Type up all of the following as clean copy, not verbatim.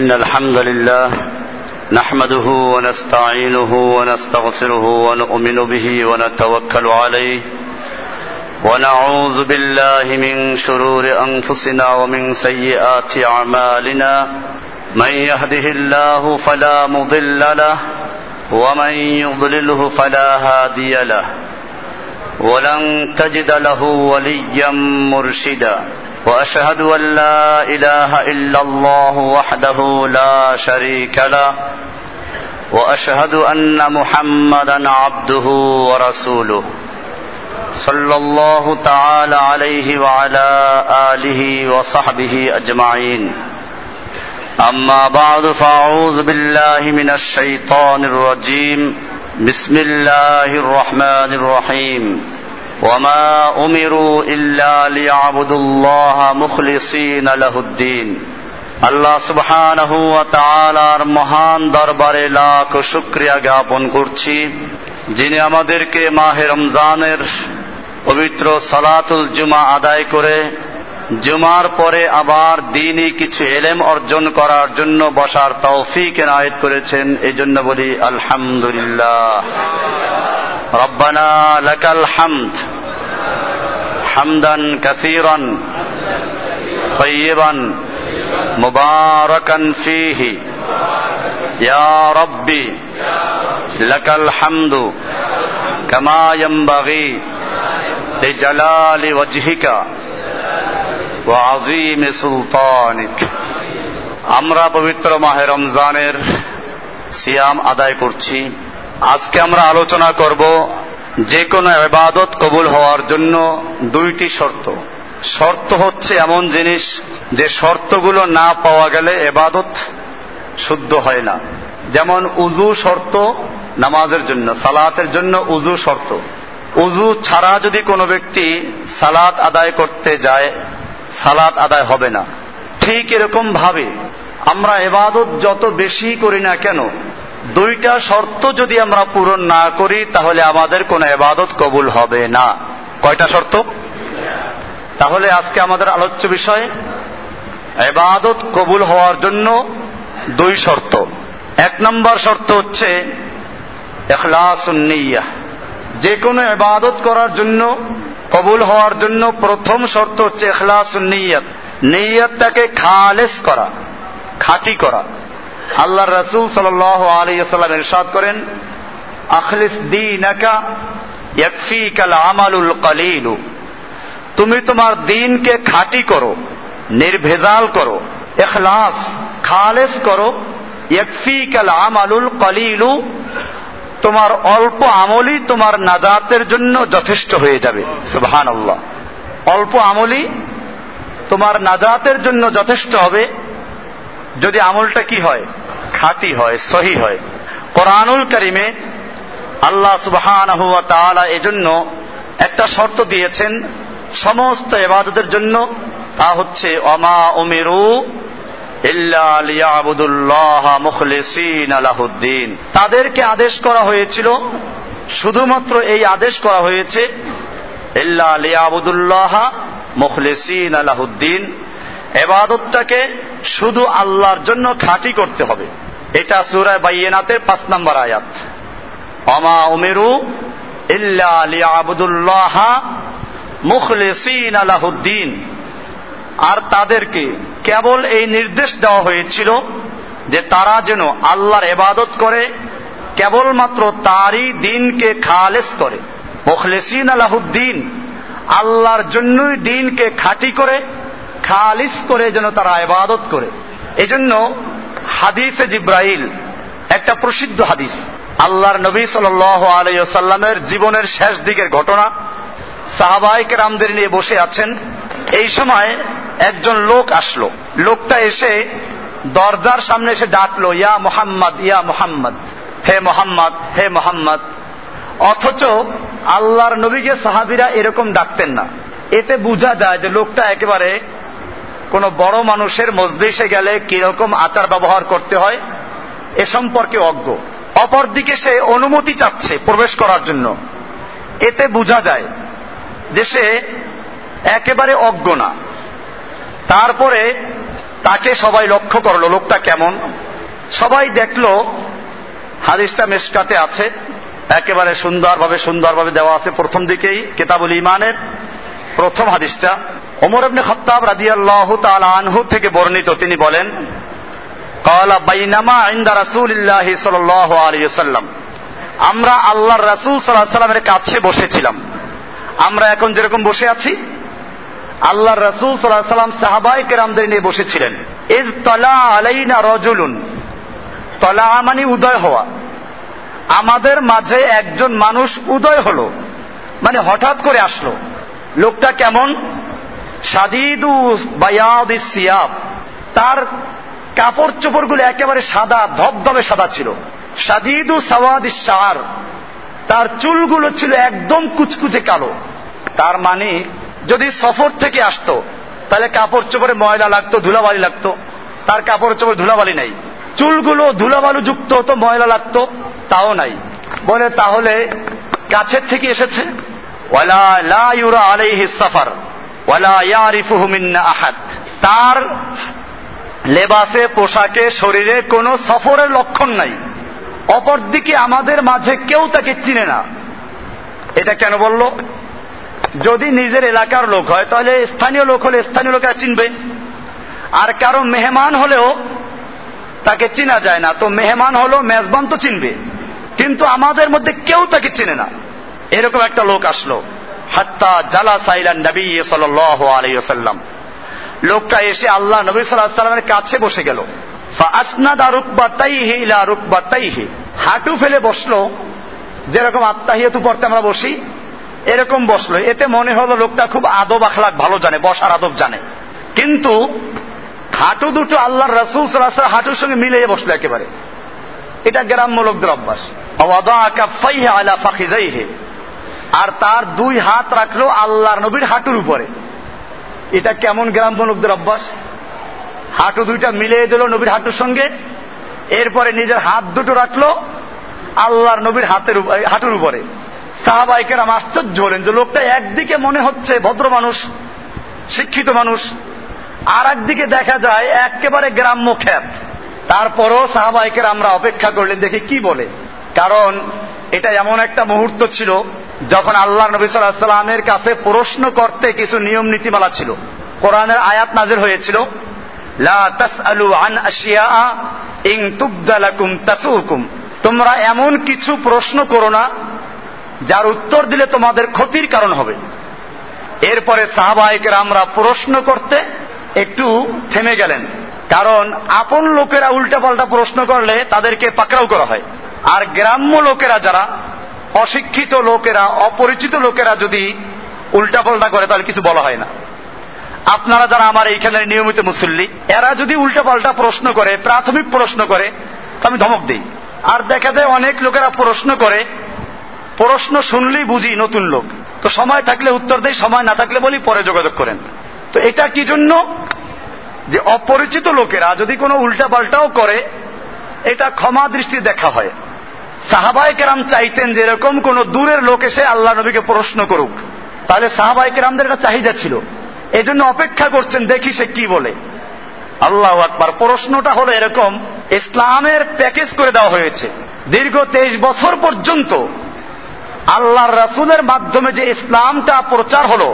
إن الحمد لله نحمده ونستعينه ونستغفره ونؤمن به ونتوكل عليه ونعوذ بالله من شرور أنفسنا ومن سيئات أعمالنا من يهده الله فلا مضل له ومن يضلله فلا هادي له ولن تجد له وليا مرشدا وأشهد أن لا إله إلا الله وحده لا شريك له وأشهد أن محمدا عبده ورسوله صلى الله تعالى عليه وعلى آله وصحبه أجمعين أما بعد فأعوذ بالله من الشيطان الرجيم بسم الله الرحمن الرحيم وما أمروا إلا ليعبدوا الله مخلصين له الدين আল্লাহ সুবহানাহু ওয়া তাআলার মহান দরবারে লাখ শুকরিয়া জ্ঞাপন করছি, যিনি আমাদেরকে মাহে রমজানের পবিত্র সালাতুল জুমা আদায় করে জুমার পরে আবার দ্বীনি কিছু ইলম অর্জন করার জন্য বসার তৌফিক ইনায়াত করেছেন। এজন্য বলি আলহামদুলিল্লাহ। রব্বানা লাকাল হামদ হামদান কাসীরান তাইয়িবান মুবারাকান ফীহি ইয়া রাব্বি লাকাল হামদু কামা ইয়ানবাগী লিজালালি ওয়াজহিকা ওয়া আযীমি সুলতানিক। আমরা পবিত্র মাহে রমজানের সিয়াম আদায় করছি। আজকে আমরা আলোচনা করব, যে কোনো ইবাদত কবুল হওয়ার জন্য দুইটি শর্ত। শর্ত হচ্ছে এমন জিনিস যে শর্তগুলো না পাওয়া গেলে ইবাদত শুদ্ধ হয় না। যেমন উযু শর্ত নামাজের জন্য, সালাতের জন্য উযু শর্ত। উযু ছাড়া যদি কোনো ব্যক্তি সালাত আদায় করতে যায়, সালাত আদায় হবে না। ঠিক এরকম ভাবে আমরা ইবাদত যত বেশি করি না কেন, দুইটা শর্ত যদি আমরা পূরণ না করি তাহলে আমাদের কোনো ইবাদত কবুল হবে না। কয়টা শর্ত? তাহলে আজকে আমাদের আলোচ্য বিষয় ইবাদত কবুল হওয়ার জন্য দুই শর্ত। এক নম্বর শর্ত হচ্ছে ইখলাসুন নিয়্যাহ। যে কোনো ইবাদত করার জন্য কবুল হওয়ার জন্য প্রথম শর্ত হচ্ছে ইখলাসুন নিয়্যাহ, নিয়্যাতটাকে খালেস করা, খাঁটি করা। আল্লাহর রাসূল সাল্লাল্লাহু আলাইহি ওয়াসাল্লাম ইরশাদ করেন, আখলিস দীনাকা ইয়াকফিকাল আমালুল কলিল। তুমি তোমার দ্বীনকে খাঁটি করো, নির্ভেজাল করো, ইখলাস খালেস করো। ইয়াকফিকাল আমালুল কলিল, তোমার অল্প আমলই তোমার নাজাতের জন্য যথেষ্ট হয়ে যাবে। সুবহানাল্লাহ। অল্প আমলই তোমার নাজাতের জন্য যথেষ্ট হবে যদি আমলটা কি হয়, খাঁটি হয়, সহি হয়। কোরআনুল কারিমে আল্লাহ সুবহানাহু ওয়া তাআলা এজন্য একটা শর্ত দিয়েছেন সমস্ত ইবাদতের জন্য, তা হচ্ছে ওমা উমিরু ইল্লা লিয়াবুদুল্লাহ মুখলিসিনা লাহুদ্দিন। তাদেরকে আদেশ করা হয়েছিল, শুধুমাত্র এই আদেশ করা হয়েছে ইল্লা লিয়াবুদুল্লাহ মুখলিসিনা লাহুদ্দিন, ইবাদতটাকে শুধু আল্লাহর জন্য খাঁটি করতে হবে। এটা সূরা বাইয়িনাতের 5 নম্বর আয়াত। ওমা উমিরু ইল্লা লিয়াবুদুল্লাহ মুখলিসিনা লাহুদ্দিন। আর তাদেরকে কেবল এই নির্দেশ দেওয়া হয়েছিল যে তারা যেন আল্লাহর ইবাদত করে, কেবলমাত্র তারই দ্বীনকে খালেস করে। মুখলিসিনা লাহুদ্দিন, আল্লাহর জন্যই দ্বীনকে খাঁটি করে, খালিস করে যেন তারা ইবাদত করে। এজন্য হাদিসে জিব্রাইল, একটা প্রসিদ্ধ হাদিস, আল্লাহর নবী সাল্লাল্লাহু আলাইহি ওয়াসাল্লামের জীবনের শেষ দিকের ঘটনা, সাহাবায়ে কেরামদের নিয়ে বসে আছেন। এই সময় একজন লোক আসলো। লোকটা এসে দরজার সামনে এসে ডাকলো, ইয়া মুহাম্মদ, ইয়া মুহাম্মদ, হে মুহাম্মদ, হে মুহাম্মদ। অথচ আল্লাহর নবীকে সাহাবীরা এরকম ডাকতেন না। এতে বোঝা যায় যে লোকটা একেবারে কোন বড় মানুষের মজলিসে গেলে কিরকম আচার ব্যবহার করতে হয় এ সম্পর্কে অজ্ঞ। অপরদিকে সে অনুমতি চাচ্ছে প্রবেশ করার জন্য। এতে বোঝা যায় যে সে একেবারে অজ্ঞ না। তারপরে তাকে সবাই লক্ষ্য করলো, লোকটা কেমন। সবাই দেখলো, হাদিসটা মিশকাতে আছে, একেবারে সুন্দরভাবে দেওয়া আছে প্রথম দিকেই, কিতাবুল ইমানের প্রথম হাদিসটা। ওমর ইবনে খাত্তাব রাদিয়াল্লাহু তাআলা আনহু থেকে বর্ণিত, তিনি বলেন, ক্বালা বাইনামা ইনদা রাসূলিল্লাহি সাল্লাল্লাহু আলাইহি ওয়াসাল্লাম, আমরা আল্লাহর রাসূল সাল্লাল্লাহু আলাইহি ওয়াসাল্লামের কাছে বসেছিলাম। আমরা এখন যেরকম বসে আছি, আল্লাহর রাসূল সাল্লাল্লাহু আলাইহি ওয়াসাল্লাম সাহাবায়ে কেরামদের নিয়ে বসেছিলেন। ইজ তালা আলাইনা রাজুলুন, তালা মানে উদয় হওয়া, আমাদের মাঝে একজন মানুষ উদয় হলো, মানে হঠাৎ করে আসলো। লোকটা কেমন? সাদিদু বায়াদিস সিয়াব, তার কাপড় চোপড়গুলো একেবারে সাদা, ধবধবে সাদা ছিল। সাদিদু সাওয়াদিস শাআর, তার চুলগুলো ছিল একদম কুচকুচে কালো। তার মানে যদি সফর থেকে আসতো তাহলে কাপড় চোপড়ে ময়লা লাগতো, ধুলাবালি লাগতো। তার কাপড় চোপড়ে ধুলাবালি নাই, চুলগুলো ধুলাবালু যুক্ত হতো, ময়লা লাগতো, তাও নাই। বলে তাহলে কাছের থেকে এসেছে। ওয়ালা লা ইউরা আলাইহি সাফার ওয়ালা ইয়ারিফুহু মিন্না আহাদ, তার লেবাসে, পোশাকে, শরীরে কোনো সফরের লক্ষণ নাই। অপরদিকে আমাদের মাঝে কেউ তাকে চিনে না। এটা কেন বলল? যদি নিজের এলাকার লোক হয় তাহলে স্থানীয় লোক হলে স্থানীয় লোকেরা চিনবে, আর কারো মেহমান হলেও তাকে চিনা যায় না। তো মেহমান হলো, মেজবান তো চিনবে, কিন্তু আমাদের মধ্যে কেউ তাকে চিনে না। এরকম একটা লোক আসলো। হাত্তা জালাসা ইলা নবী সাল্লাল্লাহু আলাইহি ওয়াসাল্লাম, লোকটা এসে আল্লাহ নবী সাল্লাল্লাহু আলাইহি ওয়াসাল্লামের কাছে বসে গেল। ফাসনাদা রুকবাতাইহি ইলা রুকবাতাইহি, হাঁটু ফেলে বসলো, যেরকম আত্তাহিয়াতু পড়তে আমরা বসি এরকম বসলো। এতে মনে হলো লোকটা খুব আদব আখলাক ভালো জানে, বসার আদব জানে। কিন্তু হাঁটু দুটো আল্লাহর রাসূল সাল্লাল্লাহু আলাইহি ওয়াসাল্লাম হাঁটুর সঙ্গে মিলিয়ে বসলো একেবারে। এটা গ্রাম্য লোকদের অভ্যাস। ওয়াদাআ কাফাইহি আলা ফাখিযাইহি, আর তার দুই হাত রাখলো আল্লাহর নবীর হাঁটুর উপরে। এটা কেমন গ্রাম্য লোকদের অভ্যাস! হাঁটু দুইটা মিলিয়ে দিল নবীর হাঁটুর সঙ্গে, এরপরে নিজের হাত দুটো রাখলো আল্লাহর নবীর হাঁটুর উপরে। সাহাবায়ে কেরাম আশ্চর্য হলেন যে লোকটা একদিকে মনে হচ্ছে ভদ্র মানুষ, শিক্ষিত মানুষ, আর একদিকে দেখা যায় একেবারে গ্রাম্য খ্যাত। তারপরও সাহাবায়ে কেরাম আমরা অপেক্ষা করলেন দেখি কি বলে, কারণ এটা এমন একটা মুহূর্ত ছিল যখন আল্লাহ নবী সাল্লাল্লাহু আলাইহি ওয়াসাল্লামের কাছে প্রশ্ন করতে কিছু নিয়ম নীতিমালা ছিল। কোরআনের আয়াত নাজিল হয়েছিল, লা তাসআলু আন আশিয়া ইন তুবদা লাকুম তাসুকুম, তোমরা এমন কিছু প্রশ্ন করো না যার উত্তর দিলে তোমাদের ক্ষতির কারণ হবে। এরপরে সাহাবায়ে কেরামরা প্রশ্ন করতে একটু থেমে গেলেন, কারণ আপন লোকেরা উল্টাপাল্টা প্রশ্ন করলে তাদেরকে পাকড়াও করা হয়, আর গ্রাম্য লোকেরা, যারা অশিক্ষিত লোকেরা, অপরিচিত লোকেরা যদি উল্টাপাল্টা করে তাহলে কিছু বলা হয় না। আপনারা যারা আমার এইখানে নিয়মিত মুসল্লি, এরা যদি উল্টাপাল্টা প্রশ্ন করে, প্রাথমিক প্রশ্ন করে, তা আমি ধমক দিই। আর দেখা যায় অনেক লোকেরা প্রশ্ন করে, প্রশ্ন শুনলেই বুঝি নতুন লোক, তো সময় থাকলে উত্তর দেই, সময় না থাকলে বলি পরে যোগাযোগ করেন। তো এটা কি জন্য? যে অপরিচিত লোকেরা যদি কোনো উল্টাপাল্টাও করে এটা ক্ষমা দৃষ্টি দেখা হয়। সাহাবায়ে কেরাম চাইতেন যে এরকম কোন দূরের লোক এসে আল্লাহ নবীকে প্রশ্ন করুক, তাহলে সাহাবায়ে কেরামদের একটা চাহিদা ছিল, এজন্য অপেক্ষা করছেন দেখি সে কি বলে। আল্লাহু আকবার! প্রশ্নটা হলো এরকম, ইসলামের প্যাকেজ করে দেওয়া হয়েছে। দীর্ঘ 23 বছর পর্যন্ত আল্লাহর রাসূলের মাধ্যমে যে ইসলামটা প্রচার হলো,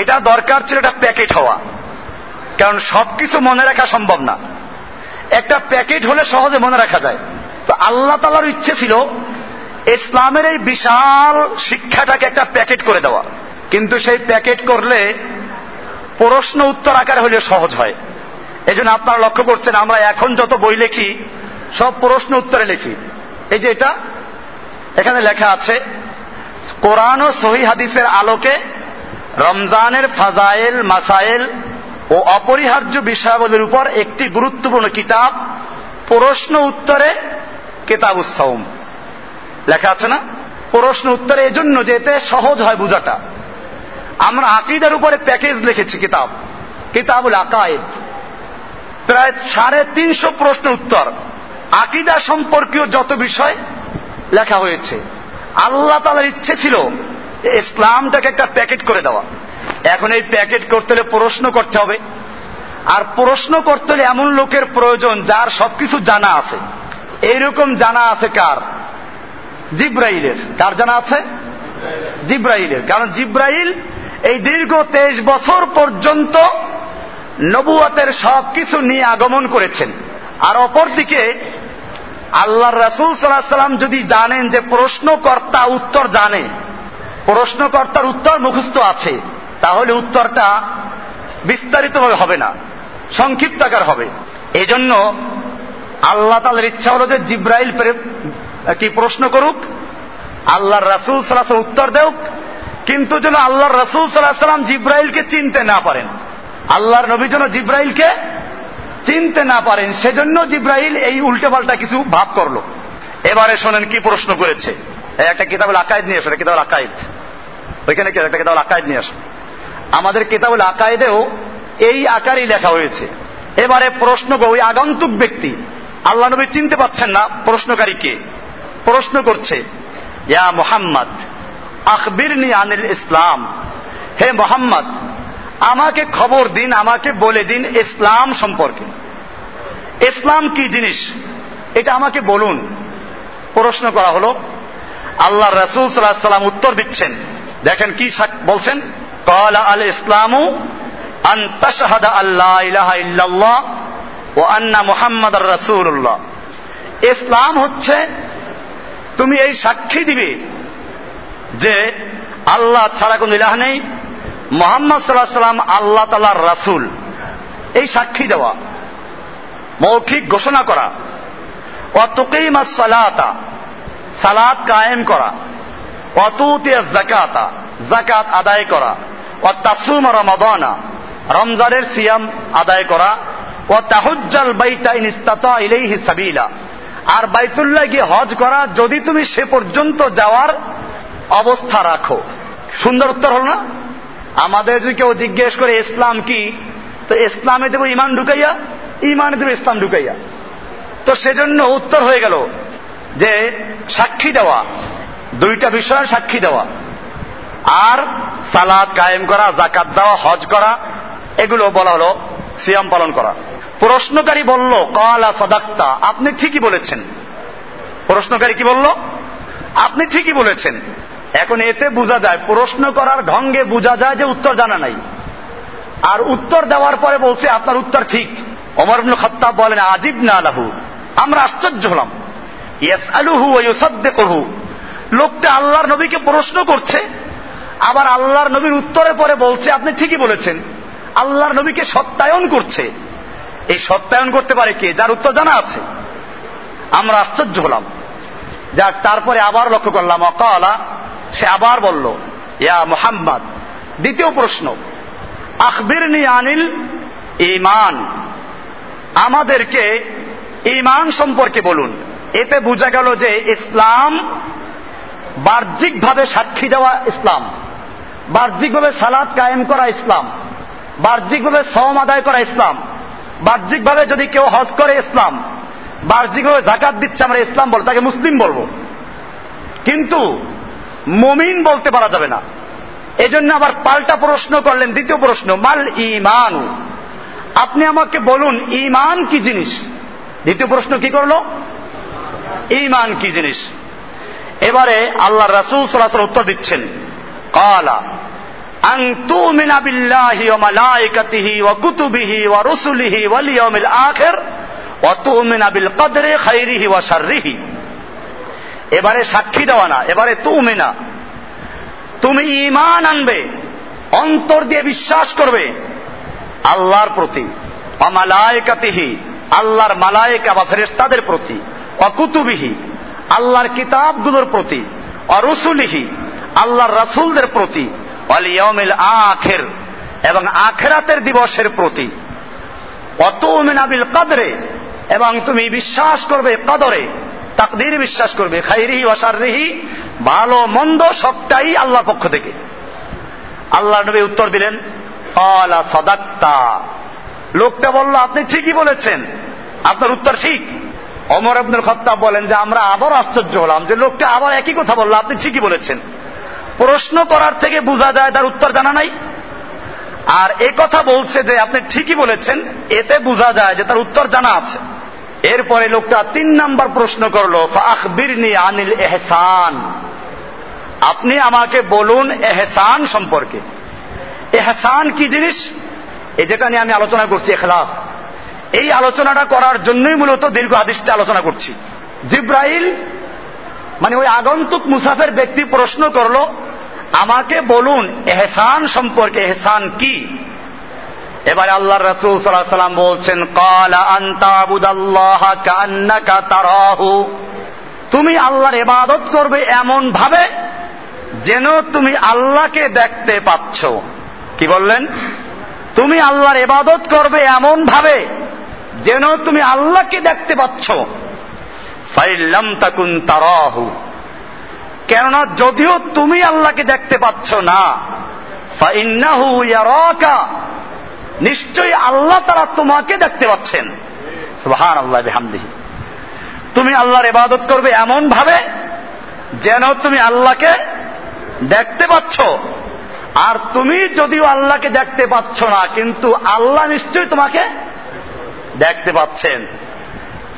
এটা দরকার ছিল একটা প্যাকেট হওয়া, কারণ সবকিছু মনে রাখা সম্ভব না। একটা প্যাকেট হলে সহজে মনে রাখা যায়। তো আল্লাহ তাআলার ইচ্ছে ছিল ইসলামের এই বিশাল শিক্ষাটাকে একটা প্যাকেট করে দেওয়া, কিন্তু সেই প্যাকেট করলে প্রশ্ন উত্তর আকারে হলে সহজ হয়। এজন্য আপনারা লক্ষ্য করছেন আমরা এখন যত বই লিখি সব প্রশ্ন উত্তরে লিখি। এই যে এটা এখানে লেখা আছে, কোরআন ও সহিহ হাদিসের আলোকে রমজানের ফাজায়েল, মাসায়েল ও অপরিহার্য বিষয়াবলীর উপর একটি গুরুত্বপূর্ণ কিতাব, প্রশ্ন উত্তরে কিতাবুস সাওম লেখা আছে না। প্রশ্ন উত্তরে এজন্য যে এতে সহজ হয় বোঝাটা। আমরা আকীদার উপরে প্যাকেজ লিখেছি কিতাব, কিতাবুল আকায়েদ, প্রায় 350 প্রশ্ন উত্তর। আকীদা সম্পর্কীয় যত বিষয় লেখা হয়েছে, আল্লাহ তাআলার ইচ্ছে ছিল ইসলামটাকে একটা প্যাকেট করে দেওয়া। এখন এই প্যাকেট করতে হলে প্রশ্ন করতে হবে। আর প্রশ্ন করতে হলে এমন লোকের প্রয়োজন যার সবকিছু জানা আছে। এইরকম জানা আছে কার? জিব্রাইলের। কার জানা আছে? জিব্রাইলের। কারণ জিব্রাইল এই দীর্ঘ 23 বছর পর্যন্ত নবুয়াতের সবকিছু নিয়ে আগমন করেছেন। আর অপরদিকে আল্লাহর রাসূল সাল্লাল্লাহু আলাইহি সাল্লাম যদি জানেন যে প্রশ্নকর্তা উত্তর জানে, প্রশ্নকর্তার উত্তর মুখস্থ আছে, তাহলে উত্তরটা বিস্তারিতভাবে হবে না, সংক্ষিপ্ত আকার হবে। এই জন্য আল্লাহ তাআলার ইচ্ছা হল যে জিব্রাইল কি প্রশ্ন করুক, আল্লাহর রাসূল সাল্লাল্লাহু আলাইহি সাল্লাম উত্তর দেউক, কিন্তু যেন আল্লাহর রাসূল সাল্লাল্লাহু আলাইহি সাল্লাম জিব্রাইলকে চিনতে না পারেন, আল্লাহর নবী যেন জিব্রাইলকে চিনতে না পারেন, সেজন্য জিব্রাইল এই উল্টোপাল্টা কিছু ভাব করলো। এবারে শোনেন কি প্রশ্ন করেছে। একটা কিতাবুল আকায়েদ নিয়ে আসলে, কিতাবুল আকায়েদ ওইখানে একটা কিতাবুল আকায়েদ নিয়ে আসো। আমাদের কিতাবুল আকায়েদেও এই আকারই লেখা হয়েছে। এবারে প্রশ্ন, ওই আগন্তুক ব্যক্তি আল্লাহ নবী চিনতে পারছেন না, প্রশ্নকারীকে প্রশ্ন করছে, ইয়া মুহাম্মদ আখবিরনি আনিল ইসলাম, হে মুহাম্মদ আমাকে খবর দিন, আমাকে বলে দিন ইসলাম সম্পর্কে, ইসলাম কি জিনিস এটা আমাকে বলুন, প্রশ্ন করা হলো। আল্লাহ রাসূল সাল্লাল্লাহু আলাইহি সাল্লাম উত্তর দিচ্ছেন, দেখেন কি বলছেন, ক্বালা আল ইসলামু আন তাশহাদা আল্লা ইলাহা ইল্লাল্লাহ ওয়া আন্না মুহাম্মাদার রাসূলুল্লাহ। ইসলাম হচ্ছে তুমি এই সাক্ষী দিবে যে আল্লাহ ছাড়া কোনো ইলাহ নেই, মুহাম্মদ সাল্লাল্লাহু আলাইহি সাল্লাম আল্লাহ তাআলার রাসূল, এই সাক্ষী দেওয়া, মৌখিক ঘোষণা করা। ওয়া তুকিমাস সালাতা, সালাত কায়েম করা। ওয়া তুতিয়াজ যাকাতা, যাকাত আদায় করা। ওয়া তাসুম রমাদানা, রমজানের সিয়াম আদায় করা। ওয়া তাহুজ্জাল বাইতা ইন ইসতাতা ইলাইহি সাবিলা, আর বাইতুল্লাহ গিয়ে হজ করা যদি তুমি সে পর্যন্ত যাওয়ার অবস্থা রাখো। সুন্দর উত্তর হল না? আমাদের যদি কেউ জিজ্ঞেস করে ইসলাম কি, তো ইসলামে দেব ইমান ঢুকাইয়া, ইমানে দেব ইসলাম ঢুকাইয়া। তো সেজন্য উত্তর হয়ে গেল যে সাক্ষী দেওয়া, দুইটা বিষয় সাক্ষী দেওয়া আর সালাত কায়েম করা, যাকাত দেওয়া, হজ করা, এগুলো বলা হলো সিয়াম পালন করা। প্রশ্নকারী বলল ক্বালা সাদাক্তা, আপনি ঠিকই বলেছেন। প্রশ্নকারী কি বলল? আপনি ঠিকই বলেছেন। এখন এতে বোঝা যায়, প্রশ্ন করার ঢঙ্গে বোঝা যায় যে উত্তর জানা নাই, আর উত্তর দেওয়ার পরে বলছে আপনার উত্তর ঠিক। ওমর ইবনে খাত্তাব বলেন আজিবনা লাহু, আমরা আশ্চর্য হলাম। ইয়াসআলুহু ওয়া ইউসাদদিকুহু, লোকটা আল্লাহর নবীকে প্রশ্ন করছে, আবার আল্লাহর নবীর উত্তরের পরে বলছে আপনি ঠিকই বলেছেন, আল্লাহর নবীকে সত্যায়ন করছে। এই সত্যায়ন করতে পারে কে? যার উত্তর জানা আছে। আমরা আশ্চর্য হলাম। যাক, তারপরে আবার লক্ষ্য করলাম অকালা, সে আবার বলল ইয়া মুহাম্মদ, দ্বিতীয় প্রশ্ন, আখবিরনি আনিল ঈমান, আমাদেরকে ঈমান সম্পর্কে বলুন। এতে বোঝা গেল যে ইসলাম বাহ্যিকভাবে সাক্ষী দেওয়া ইসলাম, বাহ্যিকভাবে সালাত কায়েম করা ইসলাম, বাহ্যিকভাবে সওম আদায় করা ইসলাম, বাহ্যিকভাবে যদি কেউ হজ করে ইসলাম, বাহ্যিকভাবে যাকাত দিচ্ছে আমরা ইসলাম বলবো, তাকে মুসলিম বলবো, কিন্তু মুমিন বলতে পারা যাবে না। এজন্য আবার পাল্টা প্রশ্ন করলেন, দ্বিতীয় প্রশ্ন মাল ঈমান, আপনি আমাকে বলুন ঈমান কি জিনিস। দ্বিতীয় প্রশ্ন কি করলো? ঈমান কি জিনিস। এবারে আল্লাহ রাসূল সাল্লাল্লাহু আলাইহি ওয়াসাল্লাম উত্তর দিচ্ছেন ক্বালা আন তুমিনা বিল্লাহি ওয়া মালায়েকাতিহি ওয়া কুতুবিহি ওয়া রুসুলিহি ওয়াল ইয়াউমিল আখির ওয়া তুমিনা বিল কদরি খাইরিহি ওয়া শাররিহি। এবারে সাক্ষী দেওয়া না, এবারে তুমিনা, তুমি ঈমান আনবে, অন্তর দিয়ে বিশ্বাস করবে আল্লাহর প্রতি, ওয়া মালায়েকাতিহি, আল্লাহর মালায়েকা বা ফেরেশতাদের প্রতি, ওয়া কুতুবিহি, আল্লাহর কিতাবগুলোর প্রতি, ওয়া রুসুলিহি, আল্লাহর রাসূলদের প্রতি, ওয়াল ইয়াউমিল আখির, এবং আখিরাতের দিবসের প্রতি, ওয়া তুমিনা বিল কদরে, এবং তুমি বিশ্বাস করবে কদরে, তাকদীরে বিশ্বাস করবে, খাইরিহি ওয়া শাররিহি, ভালো মন্দ সবটাই আল্লাহর পক্ষ থেকে। আল্লাহর নবী উত্তর দিলেন ক্বালা সাদাক্তা, লোকটা বলল আপনি ঠিকই বলেছেন, আপনার উত্তর ঠিক। ওমর ইবনে খাত্তাব বলেন যে আমরা আবার আশ্চর্য হলাম যে লোকটা আবার একই কথা বলল, আপনি ঠিকই বলেছেন। প্রশ্ন করার থেকে বোঝা যায় তার উত্তর জানা নাই, আর এই কথা বলছে যে আপনি ঠিকই বলেছেন, এতে বোঝা যায় যে তার উত্তর জানা আছে। এরপরে লোকটা 3 নম্বর প্রশ্ন করল, ফাখবিরনি আনিল ইহসান, আপনি আমাকে বলুন ইহসান সম্পর্কে। ইহসান কি জিনিস, এই যেটা নিয়ে আমি আলোচনা করছি ইখলাস, এই আলোচনাটা করার জন্যই মূলত দীর্ঘ হাদিসটা আলোচনা করছি। জিবরাইল মানে ওই আগন্তুক মুসাফের ব্যক্তি প্রশ্ন করল, আমাকে বলুন ইহসান সম্পর্কে, ইহসান কি। এবার আল্লাহর রাসূল সাল্লাল্লাহু আলাইহি ওয়াসাল্লাম বলছেন, ক্বালা আনতা'বুদাল্লাহ কা'আন্নাকা তারাহু, তুমি আল্লাহর ইবাদত করবে এমন ভাবে যেন তুমি আল্লাহকে দেখতে পাচ্ছ। কি বললেন? তুমি আল্লাহর ইবাদত করবে এমন ভাবে যেন তুমি আল্লাহকে দেখতে পাচ্ছ। ফাইল্লাম তাকুন তারাহু, কেননা যদিও তুমি আল্লাহকে দেখতে পাচ্ছ না, ফাইন্নাহু ইয়ারাকা, নিশ্চয়ই আল্লাহ তারা তোমাকে দেখতে পাচ্ছেন। সুবহানাল্লাহ বিহামদিহি, তুমি আল্লাহর ইবাদত করবে এমন ভাবে যেন তুমি আল্লাহকে দেখতে পাচ্ছ, আর তুমি যদিও আল্লাহকে দেখতে পাচ্ছ না কিন্তু আল্লাহ নিশ্চয়ই তোমাকে দেখতে পাচ্ছেন।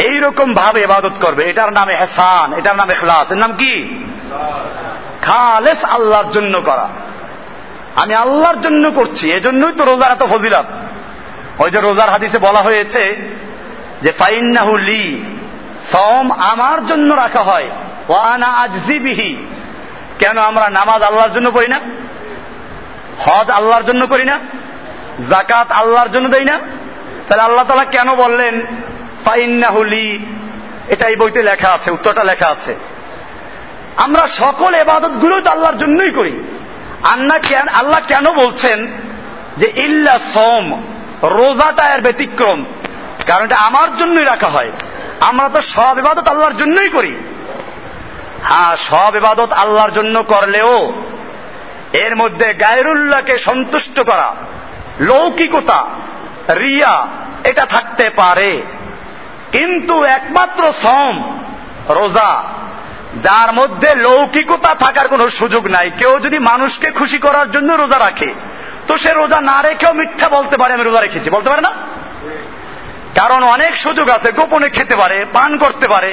এইরকম ভাবে ইবাদত করবে, এটার নাম ইহসান, এটার নাম ইখলাস। এর নাম কি? খালেস, আল্লাহর জন্য করা। আমি আল্লাহর জন্য করছি, এজন্যই তো রোজার এত ফজিলত। ওই যে রোজার হাদিসে বলা হয়েছে যে ফাইন্নাহু লি, সওম আমার জন্য রাখা হয়, ওয়া আনা আজজি বিহি। কেন আমরা নামাজ আল্লাহর জন্য পড়ি না, হজ আল্লাহর জন্য করি না, যাকাত আল্লাহর জন্য দেই না, তাহলে আল্লাহ তাআলা কেন বললেন ফাইন্নাহু লি? এটা এই বইতে লেখা আছে, উত্তরটা লেখা আছে। আমরা সকল ইবাদতগুলো তো আল্লাহর জন্যই করি। আল্লাহ কেন বলছেন যে ইল্লা সওম, রোজাটা এর ব্যতিক্রম, কারণ এটা আমার জন্যই রাখা হয়। আমরা তো সব ইবাদত আল্লাহর জন্যই করি। হ্যাঁ, সব ইবাদত আল্লাহর জন্য করলেও এর মধ্যে গায়রুল্লাহকে সন্তুষ্ট করা, লৌকিকতা, রিয়া, এটা থাকতে পারে। কিন্তু একমাত্র সওম, রোজা, যার মধ্যে লৌকিকতা থাকার কোনো সুযোগ নাই। কেউ যদি মানুষকে খুশি করার জন্য রোজা রাখে, তো সে রোজা না রেখেও মিথ্যা বলতে পারে আমি রোজা রেখেছি, বলতে পারে না? কারণ অনেক সুযোগ আছে, গোপনে খেতে পারে, পান করতে পারে।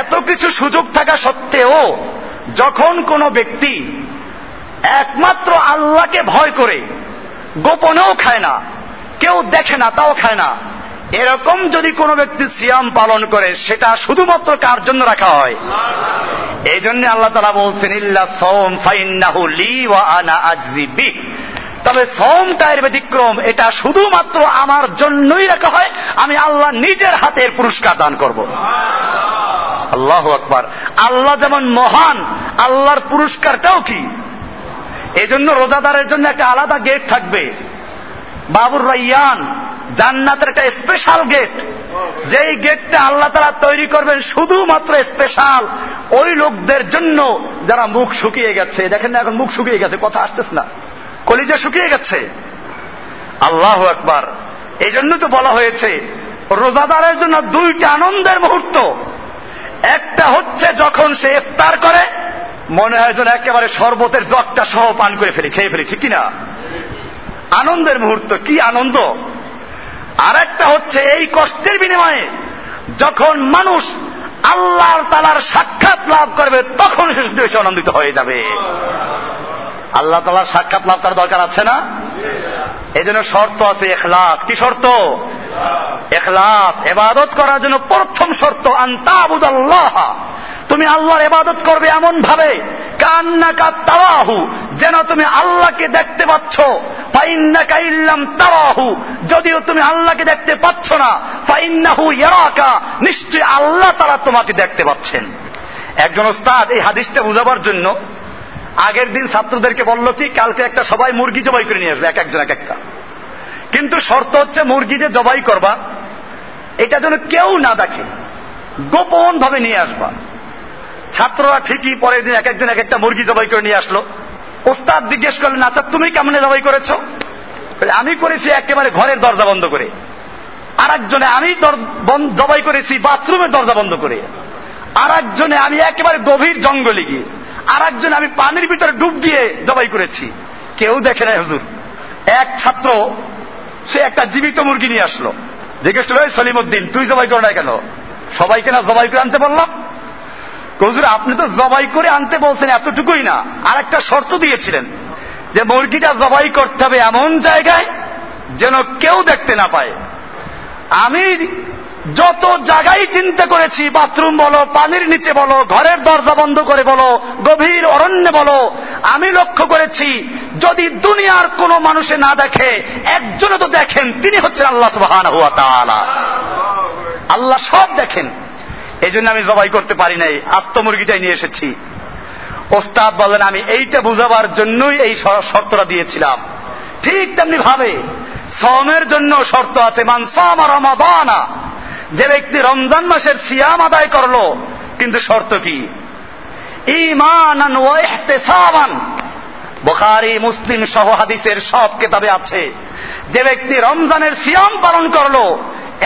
এত কিছু সুযোগ থাকা সত্ত্বেও যখন কোনো ব্যক্তি একমাত্র আল্লাহকে ভয় করে গোপনেও খায় না, কেউ দেখে না তাও খায় না, এরকম যদি কোনো ব্যক্তি সিয়াম পালন করে, সেটা শুধুমাত্র কার জন্য রাখা হয়? এই জন্য আল্লাহ তাআলা বলছেন ইল্লা সাওম ফাইন্নাহু লি ওয়া আনা আজজি বিহি, তবে সাওমটা এর ব্যতিক্রম, এটা শুধুমাত্র আমার জন্যই রাখা হয়, আমি আল্লাহ নিজের হাতে এর পুরস্কার দান করব। আল্লাহু আকবার। আল্লাহ যেমন মহান, আল্লাহর পুরস্কারটাও কি। এজন্য রোজাদারের জন্য একটা আলাদা গেট থাকবে, বাবুর রায়্যান, জান্নাতের একটা স্পেশাল গেট, যেই গেটটা আল্লাহ তাআলা তৈরি করবেন শুধুমাত্র স্পেশাল ওই লোকদের জন্য যারা মুখ শুকিয়ে গেছে। দেখেন না, এখন মুখ শুকিয়ে গেছে, কথা আসতেছে না, কলিজা শুকিয়ে গেছে। আল্লাহু আকবার। এই জন্য তো বলা হয়েছে রোজাদারের জন্য 2টা আনন্দের মুহূর্ত। একটা হচ্ছে যখন সে ইফতার করে, মনে হয় যেন একেবারে শরবতের জগটা সহ পান করে ফেলি, খেয়ে ফেলি, ঠিক কিনা? আনন্দের মুহূর্ত, কি আনন্দ! আর একটা হচ্ছে এই কষ্টের বিনিময়ে যখন মানুষ আল্লাহর তাআলার সাক্ষাৎ লাভ করবে, তখন সে আনন্দিত হয়ে যাবে। আল্লাহ তাআলার সাক্ষাৎ লাভ তার দরকার আছে না? এজন্য শর্ত আছে ইখলাস। কি শর্ত? ইখলাস। ইবাদত করার জন্য প্রথম শর্ত আনতা'বুদাল্লাহ, তুমি আল্লাহর ইবাদত করবে এমন ভাবে কান্নাকা তারাহু, যেন তুমি আল্লাহকে দেখতে পাচ্ছ। ফাইন্নাকা ইল্লাম তারাহু, যদিও তুমি আল্লাহকে দেখতে পাচ্ছ না, ফাইন্নাহু ইয়ারাকা, নিশ্চয়ই আল্লাহ তাআলা তোমাকে দেখতে পাচ্ছেন। একজন ওস্তাদ এই হাদিসটা বুঝাবার জন্য আগের দিন ছাত্রদেরকে বলল কি, কালকে একটা সবাই মুরগি জবাই করে নিয়ে আসবে, এক একজন এক একটা, কিন্তু শর্ত হচ্ছে মুরগি যে জবাই করবা এটা যেন কেউ না দেখে, গোপন ভাবে নিয়ে আসবা। ছাত্ররা ঠিকই পরের দিন এক একজন এক একটা মুরগি জবাই করে নিয়ে আসলো। ওস্তাদ জিজ্ঞেস করলেন, আচ্ছা তুমি কেমনে জবাই করেছো? আমি করেছি একেবারে ঘরের দরজা বন্ধ করে। আর একজনে আমি জবাই করেছি বাথরুমের দরজা বন্ধ করে। আর একজনে আমি একেবারে গভীর জঙ্গলে গিয়ে। আর একজনে আমি পানির ভিতরে ডুব দিয়ে জবাই করেছি। কেউ দেখে নাই হুজুর, এক ছাত্র সে একটা জীবিত মুরগি নিয়ে আসলো, জিজ্ঞেস করলো, সলিমউদ্দিন তুই জবাই করো না কেন? সবাইকে না জবাই করে আনতে বললাম। হুজুর আপনি তো জবাই করে আনতে বলছেন এতটুকুই না, আর একটা শর্ত দিয়েছিলেন যে মুরগিটা জবাই করতে হবে এমন জায়গায় যেন কেউ দেখতে না পায়। আমি যত জায়গায় চিন্তা করেছি, বাথরুম বলো, পানির নিচে বলো, ঘরের দরজা বন্ধ করে বলো, গভীর অরণ্যে বলো, আমি লক্ষ্য করেছি যদি দুনিয়ার কোনো মানুষে না দেখে, একজনও তো দেখেন, তিনি হচ্ছেন আল্লাহ সুবহানাহু ওয়া তাআলা। আল্লাহ সব দেখেন, এই জন্য আমি জবাই করতে পারি নাই, আস্ত মুরগিটাই নিয়ে এসেছি। ওস্তাদ বলেন, আমি এইটা বুঝাবার জন্যই এই শর্তটা দিয়েছিলাম। ঠিক তেমনি ভাবে সওমের জন্য শর্ত আছে, মান সাম রমাদানা, যে ব্যক্তি রমজান মাসের সিয়াম আদায় করলো, কিন্তু শর্ত কি? ঈমানান ওয়া ইহতিসাবান। বুখারী মুসলিম সহ হাদিসের সব কিতাবে আছে, যে ব্যক্তি রমজানের সিয়াম পালন করলো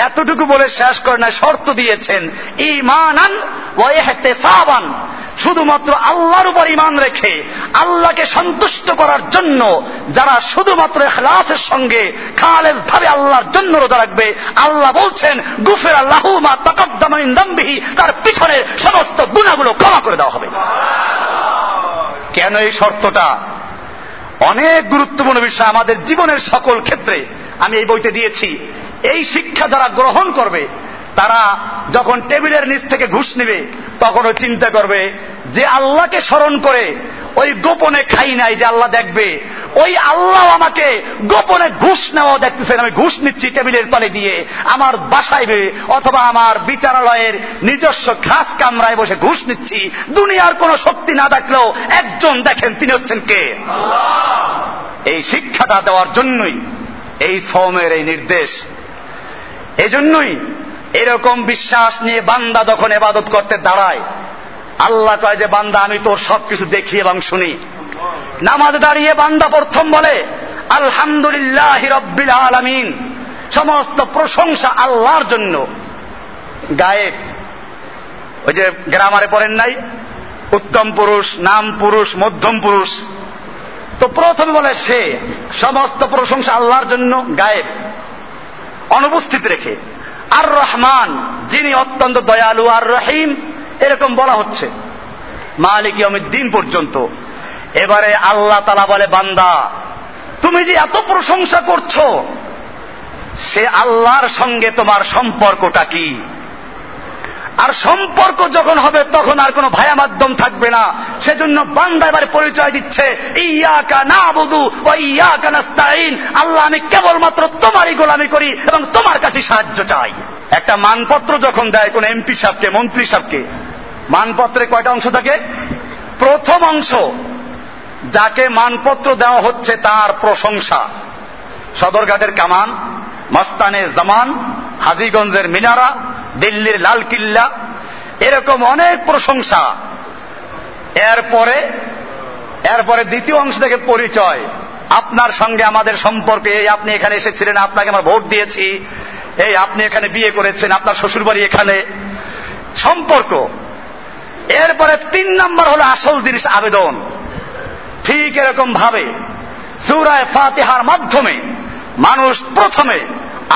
এতটুকু বলে শেষ করে না, শর্ত দিয়েছেন ঈমানান ওয়া ইহতিসাবান, শুধুমাত্র আল্লাহর উপর ঈমান রেখে আল্লাহকে সন্তুষ্ট করার জন্য, যারা শুধুমাত্র ইখলাসের সঙ্গে খালেস ভাবে আল্লাহর জন্য রোজা রাখবে, আল্লাহ বলছেন গুফিরা লাহু মা তাকাদ্দামা মিন যামবিহি, তার পিছনের সমস্ত গুনাহগুলো ক্ষমা করে দেওয়া হবে। কেন এই শর্তটা? অনেক গুরুত্বপূর্ণ বিষয় আমাদের জীবনের সকল ক্ষেত্রে। আমি এই বইতে দিয়েছি, এই শিক্ষা যারা গ্রহণ করবে তারা যখন টেবিলের নিচ থেকে ঘুষ নেবে তখনও চিন্তা করবে যে আল্লাহকে স্মরণ করে ওই গোপনে খাই নাই যে আল্লাহ দেখবে, ওই আল্লাহ আমাকে গোপনে ঘুষ নেওয়া দেখতেছেন, আমি ঘুষ নিচ্ছি টেবিলের তলে দিয়ে, আমার বাসায় অথবা আমার বিচারালয়ের নিজস্ব ঘাস কামরায় বসে ঘুষ নিচ্ছি, দুনিয়ার কোনো শক্তি না থাকলেও একজন দেখেন, তিনি হচ্ছেন কে? এই শিক্ষাটা দেওয়ার জন্যই এই সওমের এই নির্দেশ। এজন্যই এরকম বিশ্বাস নিয়ে বান্দা যখন ইবাদত করতে দাঁড়ায়, আল্লাহ কয় যে বান্দা আমি তোর সবকিছু দেখি এবং শুনি। নামাজ দাঁড়িয়ে বান্দা প্রথম বলে আলহামদুলিল্লাহি রাব্বিল আলামিন, সমস্ত প্রশংসা আল্লাহর জন্য। গায়েব, ওই যে গ্রামারে পড়েন নাই, উত্তম পুরুষ, নাম পুরুষ, মধ্যম পুরুষ, তো প্রথমে বলে সে সমস্ত প্রশংসা আল্লাহর জন্য, গায়েব অনুপস্থিত রেখে। আর রহমান, যিনি অত্যন্ত দয়ালু, আর রহিম, এরকম বলা হচ্ছে মালিক ইয়াউমিদ্দিন পর্যন্ত। এবারে আল্লাহ তাআলা বলে বান্দা তুমি যে এত প্রশংসা করছো, সে আল্লাহর সঙ্গে তোমার সম্পর্কটা কি? আর সম্পর্ক যখন হবে তখন আর কোনো ভায়া মাধ্যম থাকবে না। সেজন্য বান্দা এবারে পরিচয় দিচ্ছে ইয়াকা নাবুদু ওয়া ইয়াকা নাস্তাইন, আল্লাহ আমি কেবলমাত্র তোমারই গোলামি করি এবং তোমার কাছে সাহায্য চাই। একটা মানপত্র যখন দেয় কোন এমপি সাহেবকে, মন্ত্রী সাহেবকে, মানপত্রে কয়টা অংশ থাকে? প্রথম অংশ, যাকে মানপত্র দেওয়া হচ্ছে তার প্রশংসা। সদরঘাটের কামান, মাস্তানে জামান, হাজীগঞ্জের মিনারা, দিল্লির লালকিল্লা, এরকম অনেক প্রশংসা। এরপরে দ্বিতীয় অংশ থেকে পরিচয়, আপনার সঙ্গে আমাদের সম্পর্কে, এই আপনি এখানে এসেছিলেন, আপনাকে আমরা ভোট দিয়েছি, এই আপনি এখানে বিয়ে করেছেন, আপনার শ্বশুরবাড়ি এখানে, সম্পর্ক। এরপরে 3 নম্বর হলো আসল জিনিস, আবেদন। ঠিক এরকম ভাবে সূরায়ে ফাতিহার মাধ্যমে মানুষ প্রথমে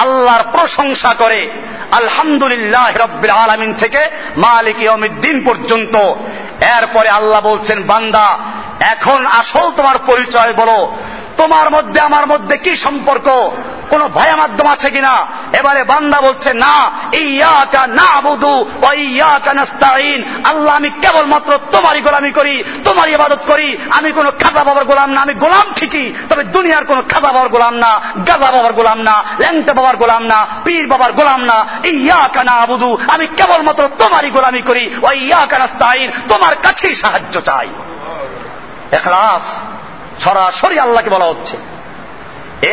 আল্লাহর প্রশংসা করে আলহামদুলিল্লাহ রাব্বিল আলামিন থেকে মালিক ইয়াউমিদ্দিন পর্যন্ত। এরপরে আল্লাহ বলছেন বান্দা এখন আসল তোমার পরিচয় বলো, তোমার মধ্যে আমার মধ্যে কি সম্পর্ক, কোন ভয়া মাধ্যম আছে কিনা? এবারে বান্দা বলছে না, ইয়াকা নাবুদু ওয়া ইয়াকা নাস্তাইন, আল্লাহ আমি কেবলমাত্র তোমারই গোলামি করি, তোমারই ইবাদত করি, আমি কোনো খাজা বাবার গোলাম না। আমি গোলাম ঠিকই, তবে দুনিয়ার কোনো খাজা বাবার গোলাম না, গাজা বাবার গোলাম না, ল্যাংটা বাবার গোলাম না, পীর বাবার গোলাম না। ইয়াকা নাবুদু, আমি কেবলমাত্র তোমারই গোলামি করি, ওয়া ইয়াকা নাস্তাইন, তোমার কাছেই সাহায্য চাই। ইখলাস, সরাসরি আল্লাহকে বলা হচ্ছে।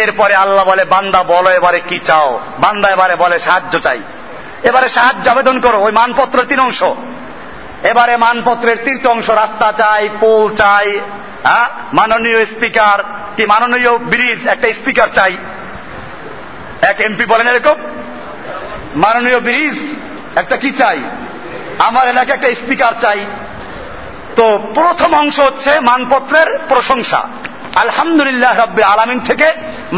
এরপরে আল্লাহ বলে বান্দা বলো এবারে কি চাও? বান্দা এবারে বলে সাহায্য চাই। এবারে সাহায্য আবেদন করো, ওই মানপত্রের 3 অংশ। এবারে মানপত্রের 3য় অংশ, রাস্তা চাই, পোল চাই, মাননীয় স্পিকার কি মাননীয় ব্রিজ, একটা স্পিকার চাই। এক এমপি বলেন এরকম, মাননীয় ব্রিজ একটা কি চাই, আমার এলাকায় একটা স্পিকার চাই। তো প্রথম অংশ হচ্ছে মানপত্রের প্রশংসা, আলহামদুলিল্লাহ রাব্বিল আলামিন থেকে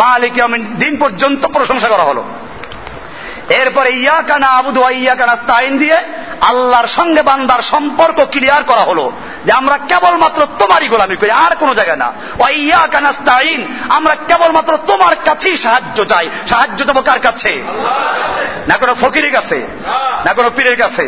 মালিক ইয়াউমিদ দিন পর্যন্ত প্রশংসা করা হলো। এরপরে ইয়াকা নাআবুদু ওয়া ইয়াকা নাস্তাইন দিয়ে আল্লাহর সঙ্গে বান্দার সম্পর্ক ক্লিয়ার করা হলো যে আমরা কেবলমাত্র তোমারই গোলামি করি, আর কোনো জায়গায় না। ওয়া ইয়াকা নাস্তাইন, আমরা কেবলমাত্র তোমার কাছেই সাহায্য চাই। সাহায্য দেবো কার কাছে? না কোনো ফকিরের কাছে, না কোনো পীরের কাছে,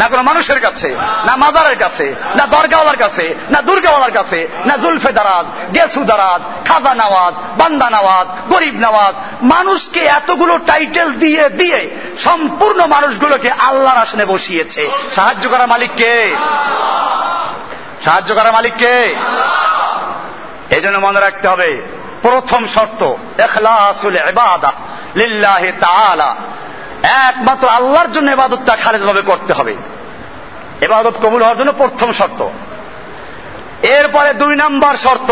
না কোনো মানুষের কাছে, না মাজারের কাছে, না দরগাওয়ালার কাছে, না দুর্গাওয়ালার কাছে, না জুলফে দারাজ, গেসু দারাজ, খাজা নওয়াজ, বান্দা নওয়াজ, গরিব নওয়াজ, মানুষকে এতগুলো টাইটেল দিয়ে দিয়ে সম্পূর্ণ মানুষগুলোকে আল্লাহর আসনে বসিয়েছে। সাহায্য করার মালিককে, সাহায্য করার মালিককে। এই জন্য মনে রাখতে হবে প্রথম শর্ত ইখলাসুল ইবাদা লিল্লাহি তাআলা, একমাত্র আল্লাহর জন্য ইবাদতটা খালিজভাবে করতে হবে। ইবাদত কবুল হওয়ার জন্য প্রথম শর্ত। এরপরে দুই নাম্বার শর্ত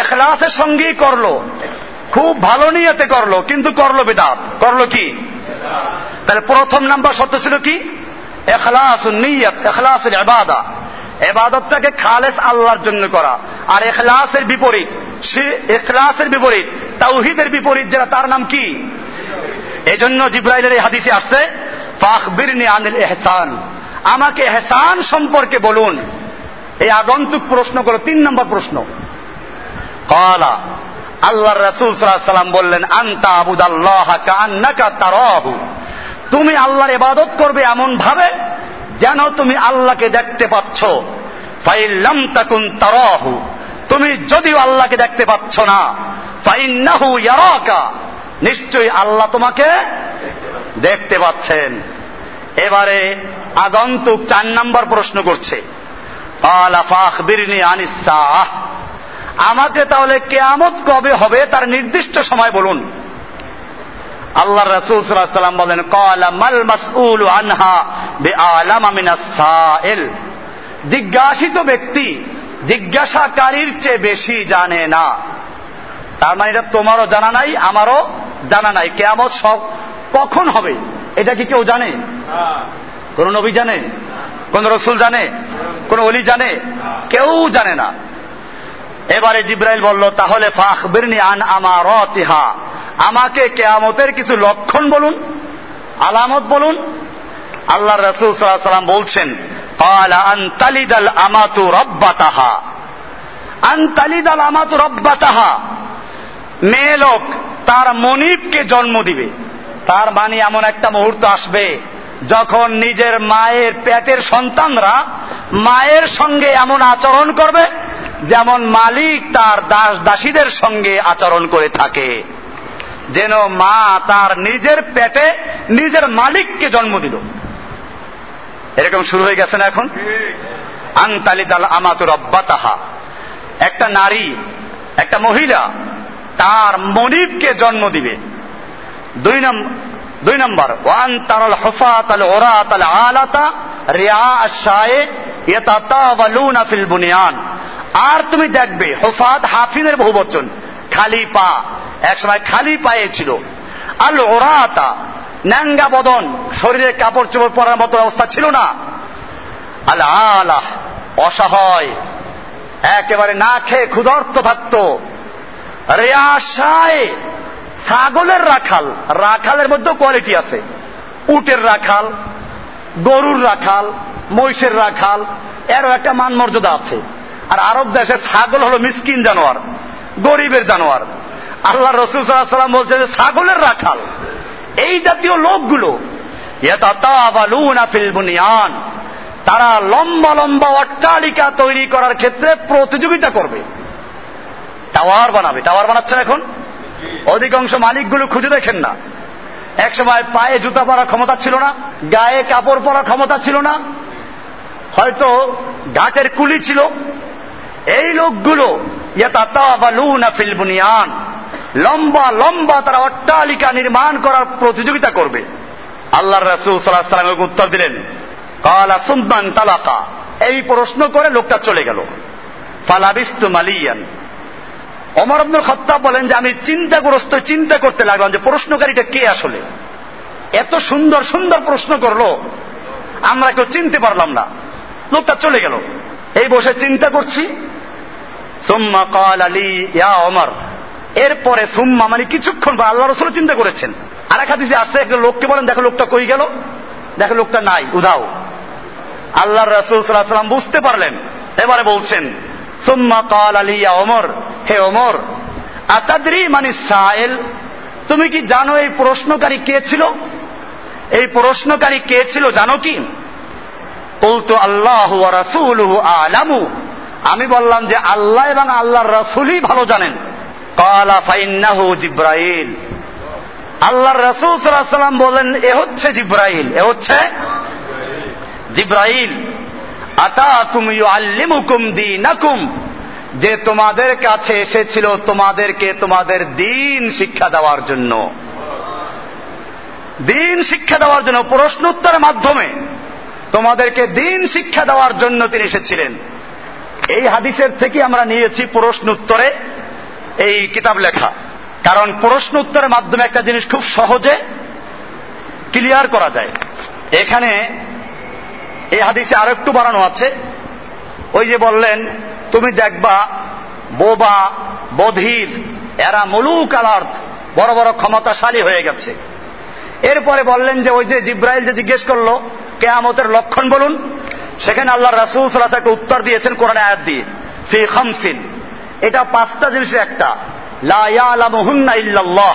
ইখলাসের সঙ্গেই করলো, খুব ভালো নিয়তে করলো, কিন্তু করলো বিদআত। করলো কি? তাহলে প্রথম নাম্বার শর্ত ছিল কি? ইখলাসুন নিয়ত, ইখলাসুল ইবাদা, ইবাদতটাকে খালেস আল্লাহর জন্য করা। আর ইখলাসের বিপরীত, ইখলাসের বিপরীত তাওহীদের বিপরীত যেটা, তার নাম কি? এজন্য জিব্রাইলের এই হাদিসে আসছে ফাখবিরনি আনিল ইহসান, আমাকে ইহসান সম্পর্কে বলুন। এই আগন্তুক প্রশ্ন করলো, তিন নম্বর প্রশ্ন। ক্বালা, আল্লাহর রাসূল সাল্লাল্লাহু আলাইহি ওয়াসাল্লাম বললেন আনতা আবুদাল্লাহ কাআন্নাকা তারাহু, তুমি আল্লাহর ইবাদত করবে এমন ভাবে যেন তুমি আল্লাহকে দেখতে পাচ্ছ। ফাইন লাম তাকুন তারাহু, তুমি যদিও আল্লাহকে দেখতে পাচ্ছ না, ফাইন্নাহু ইয়ারাকা, নিশ্চয়ই আল্লাহ তোমাকে দেখতে পাচ্ছেন। এবারে আগন্তুক চার নম্বর প্রশ্ন করছে, আলা ফাখবিরনি আনিস সাআহ, আমাকে তাহলে কিয়ামত কবে হবে তার নির্দিষ্ট সময় বলুন। আল্লাহর রাসূল সাল্লাল্লাহু আলাইহি ওয়াসাল্লাম বলেন ক্বালা মাল মাসউলু আনহা বিআলাম মিনাস সাইল, জিজ্ঞাসিত ব্যক্তি জিজ্ঞাসাকারীর চেয়ে বেশি জানে না। তার মানে এটা তোমারও জানা নাই, আমারও জানা নাই। কিয়ামত সব কখন হবে এটা কি কেউ জানে? কোন নবী জানে? কোন রাসূল জানে? কোন ওলি জানে? কেউ জানে না। এবারে জিব্রাইল বলল তাহলে ফাখবিরনি আন আমারাতিহা, আমাকে কিয়ামতের কিছু লক্ষণ বলুন, আলামত বলুন। আল্লাহর রাসূল সাল্লাল্লাহু আলাইহি ওয়াসাল্লাম বলছেন ক্বালা আন তালিদাল আমাতু রাব্বাতাহা, আন তালিদাল আমাতু রাব্বাতাহা, মেয়ে লোক তার মনিবকে জন্ম দিবে। তার মানে এমন একটা মুহূর্ত আসবে যখন নিজের মায়ের পেটের সন্তানরা মায়ের সঙ্গে এমন আচরণ করবে যেমন মালিক তার দাস দাসীদের সঙ্গে আচরণ করে থাকে, যেন মা তার নিজের পেটে নিজের মালিককে জন্ম দিল। এরকম শুরু হয়ে গেছে না এখন? আনতালিদাল আমাতু রাব্বাতাহা, একটা নারী, একটা মহিলা তার মনিবকে জন্ম দিবে। দুই নম্বর ওয়ান তারাল হুফাত আল উরাত আল আলাতা রিআ আশায়ে ইয়াতাতাওয়ালুনা ফিল বুনিয়ান, আর তুমি দেখবে, হুফাত হাফিনের বহুবচন, খালি পা, একসময় খালি পায়ে ছিল। আল উরাতা, নাঙ্গা বদন, শরীরে কাপড় চোপড় পরার মতো অবস্থা ছিল না। আল আলা, অসহায়, একেবারে না খেয়ে ক্ষুধার্ত থাকত। রেয়াশায়, ছাগলের রাখাল, রাখালের মধ্যে কোয়ালিটি আছে, উটের রাখাল, গরুর রাখাল, মহিষের রাখাল, এরও একটা মান মর্যাদা আছে। আর আরব দেশে ছাগল হলো মিসকিন জানোয়ার, গরিবের জানোয়ার। আল্লাহ রাসূল সাল্লাল্লাহু আলাইহি ওয়াসাল্লাম বলছেন ছাগলের রাখাল, এই জাতীয় লোকগুলো ইয়াতাতাওয়ালুনা ফিল বুনিয়ান, তারা লম্বা লম্বা অট্টালিকা তৈরি করার ক্ষেত্রে প্রতিযোগিতা করবে, টাওয়ার বানাবে। টাওয়ার বানাচ্ছে এখন অধিকাংশ মালিকগুলো, খুঁজে দেখেন না। এক সময় পায়ে জুতা পরার ক্ষমতা ছিল না, গায়ে কাপড় পরার ক্ষমতা ছিল না, হয়তো ঘাটের কুলি ছিল। এই লোকগুলো ইয়াতাতাওয়ালুনা ফিল বুনিয়ান, লম্বা লম্বা তারা অট্টালিকা নির্মাণ করার প্রতিযোগিতা করবে। আল্লাহর রাসূল সাল্লাল্লাহু আলাইহি ওয়াসাল্লাম উত্তর দিলেন ক্বালা সুম্মান তালাকা, এই প্রশ্ন করে লোকটা চলে গেল। ফালাবিস্তু মালিয়ান, ওমর ইবনে খাত্তাব বলেন যে আমি চিন্তাগ্রস্ত, চিন্তা করতে লাগলাম যে প্রশ্নকারীটা কে আসলে। এত সুন্দর সুন্দর প্রশ্ন করলো, আমরা কেউ চিনতে পারলাম না, লোকটা চলে গেল। এই বসে চিন্তা করছি, সুম্মা ক্বাল আলী ইয়া ওমর, এরপরে সুম্মা মানে কিছুক্ষণ পর আল্লাহ রাসূল চিন্তা করেছেন। আর এক হাদিসে আসছে একটা লোককে বলেন দেখো লোকটা কই গেল, দেখো লোকটা নাই, উধাও। আল্লাহর রাসূল সাল্লাল্লাহু আলাইহি ওয়াসাল্লাম বুঝতে পারলেন, এবারে বলছেন সুম্মা ক্বাল আলী ইয়া ওমর, হে ওমর আতাদরি মানি সায়েল, তুমি কি জানো এই প্রশ্নকারী কে ছিল? এই প্রশ্নকারী কে ছিল জানো কি? বলতো আল্লাহু ওয়া রাসূলুহু আ'লামু, আমি বললাম যে আল্লাহ এবং আল্লাহর রাসূলই ভালো জানেন। ক্বালা ফাইন্নাহু জিবরাইল, আল্লাহর রাসূল সাল্লাল্লাহু আলাইহি ওয়াসাল্লাম বলেন এ হচ্ছে জিবরাইল, এ হচ্ছে জিবরাইল। আতাকুম ইউআল্লিমুকুম দীনাকুম, যে তোমাদের কাছে এসেছিল তোমাদেরকে তোমাদের দ্বীন শিক্ষা দেওয়ার জন্য, দ্বীন শিক্ষা দেওয়ার জন্য, প্রশ্ন উত্তরের মাধ্যমে তোমাদেরকে দ্বীন শিক্ষা দেওয়ার জন্য তিনি এসেছিলেন। এই হাদিসের থেকে আমরা নিয়েছি প্রশ্ন উত্তরে এই কিতাব লেখা, কারণ প্রশ্ন উত্তরের মাধ্যমে একটা জিনিস খুব সহজে ক্লিয়ার করা যায়। এখানে এই হাদিসে আরো একটু বাড়ানো আছে, ওই যে বললেন তুমি দেখবা বোবা বধির এরা মুলুক আল আরদ, বড় বড় ক্ষমতাশালী হয়ে গেছে। এরপরে বললেন যে ওই যে জিব্রাইল যে জিজ্ঞেস করলো কিয়ামতের লক্ষণ বলুন, সেখানে আল্লাহর রাসূল সাল্লাল্লাহু আলাইহি ওয়াসাল্লাম একটা উত্তর দিয়েছেন কোরআনে আয়াত দিয়ে, ফি খামসিন, এটা পাঁচটা জিনিসের একটা, লা ইয়ালামুহুন্না ইল্লাল্লাহ,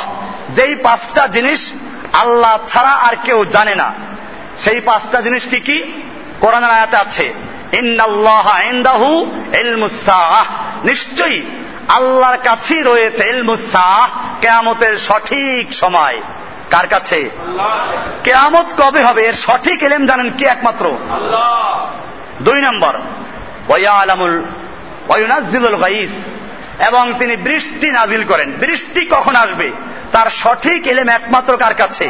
যেই পাঁচটা জিনিস আল্লাহ ছাড়া আর কেউ জানে না। সেই পাঁচটা জিনিস কি কি? কোরআনের আয়াতে আছে ইন্নাল্লাহা ইনদাহু ইলমুস সাআহ, নিশ্চয়ই আল্লাহর কাছে রয়েছে ইলমুস সাআহ, কিয়ামতের সঠিক সময়। কার কাছে? কিয়ামত কবে হবে এর সঠিক ইলম জানেন কে? একমাত্র আল্লাহ। 2 নম্বর ওয়ায়ালামুল ওয়ায়ুনাজ্জিলুল গায়স, এবং তিনি বৃষ্টি নাজিল করেন, বৃষ্টি কখন আসবে তার সঠিক ইলম একমাত্র কার কাছে?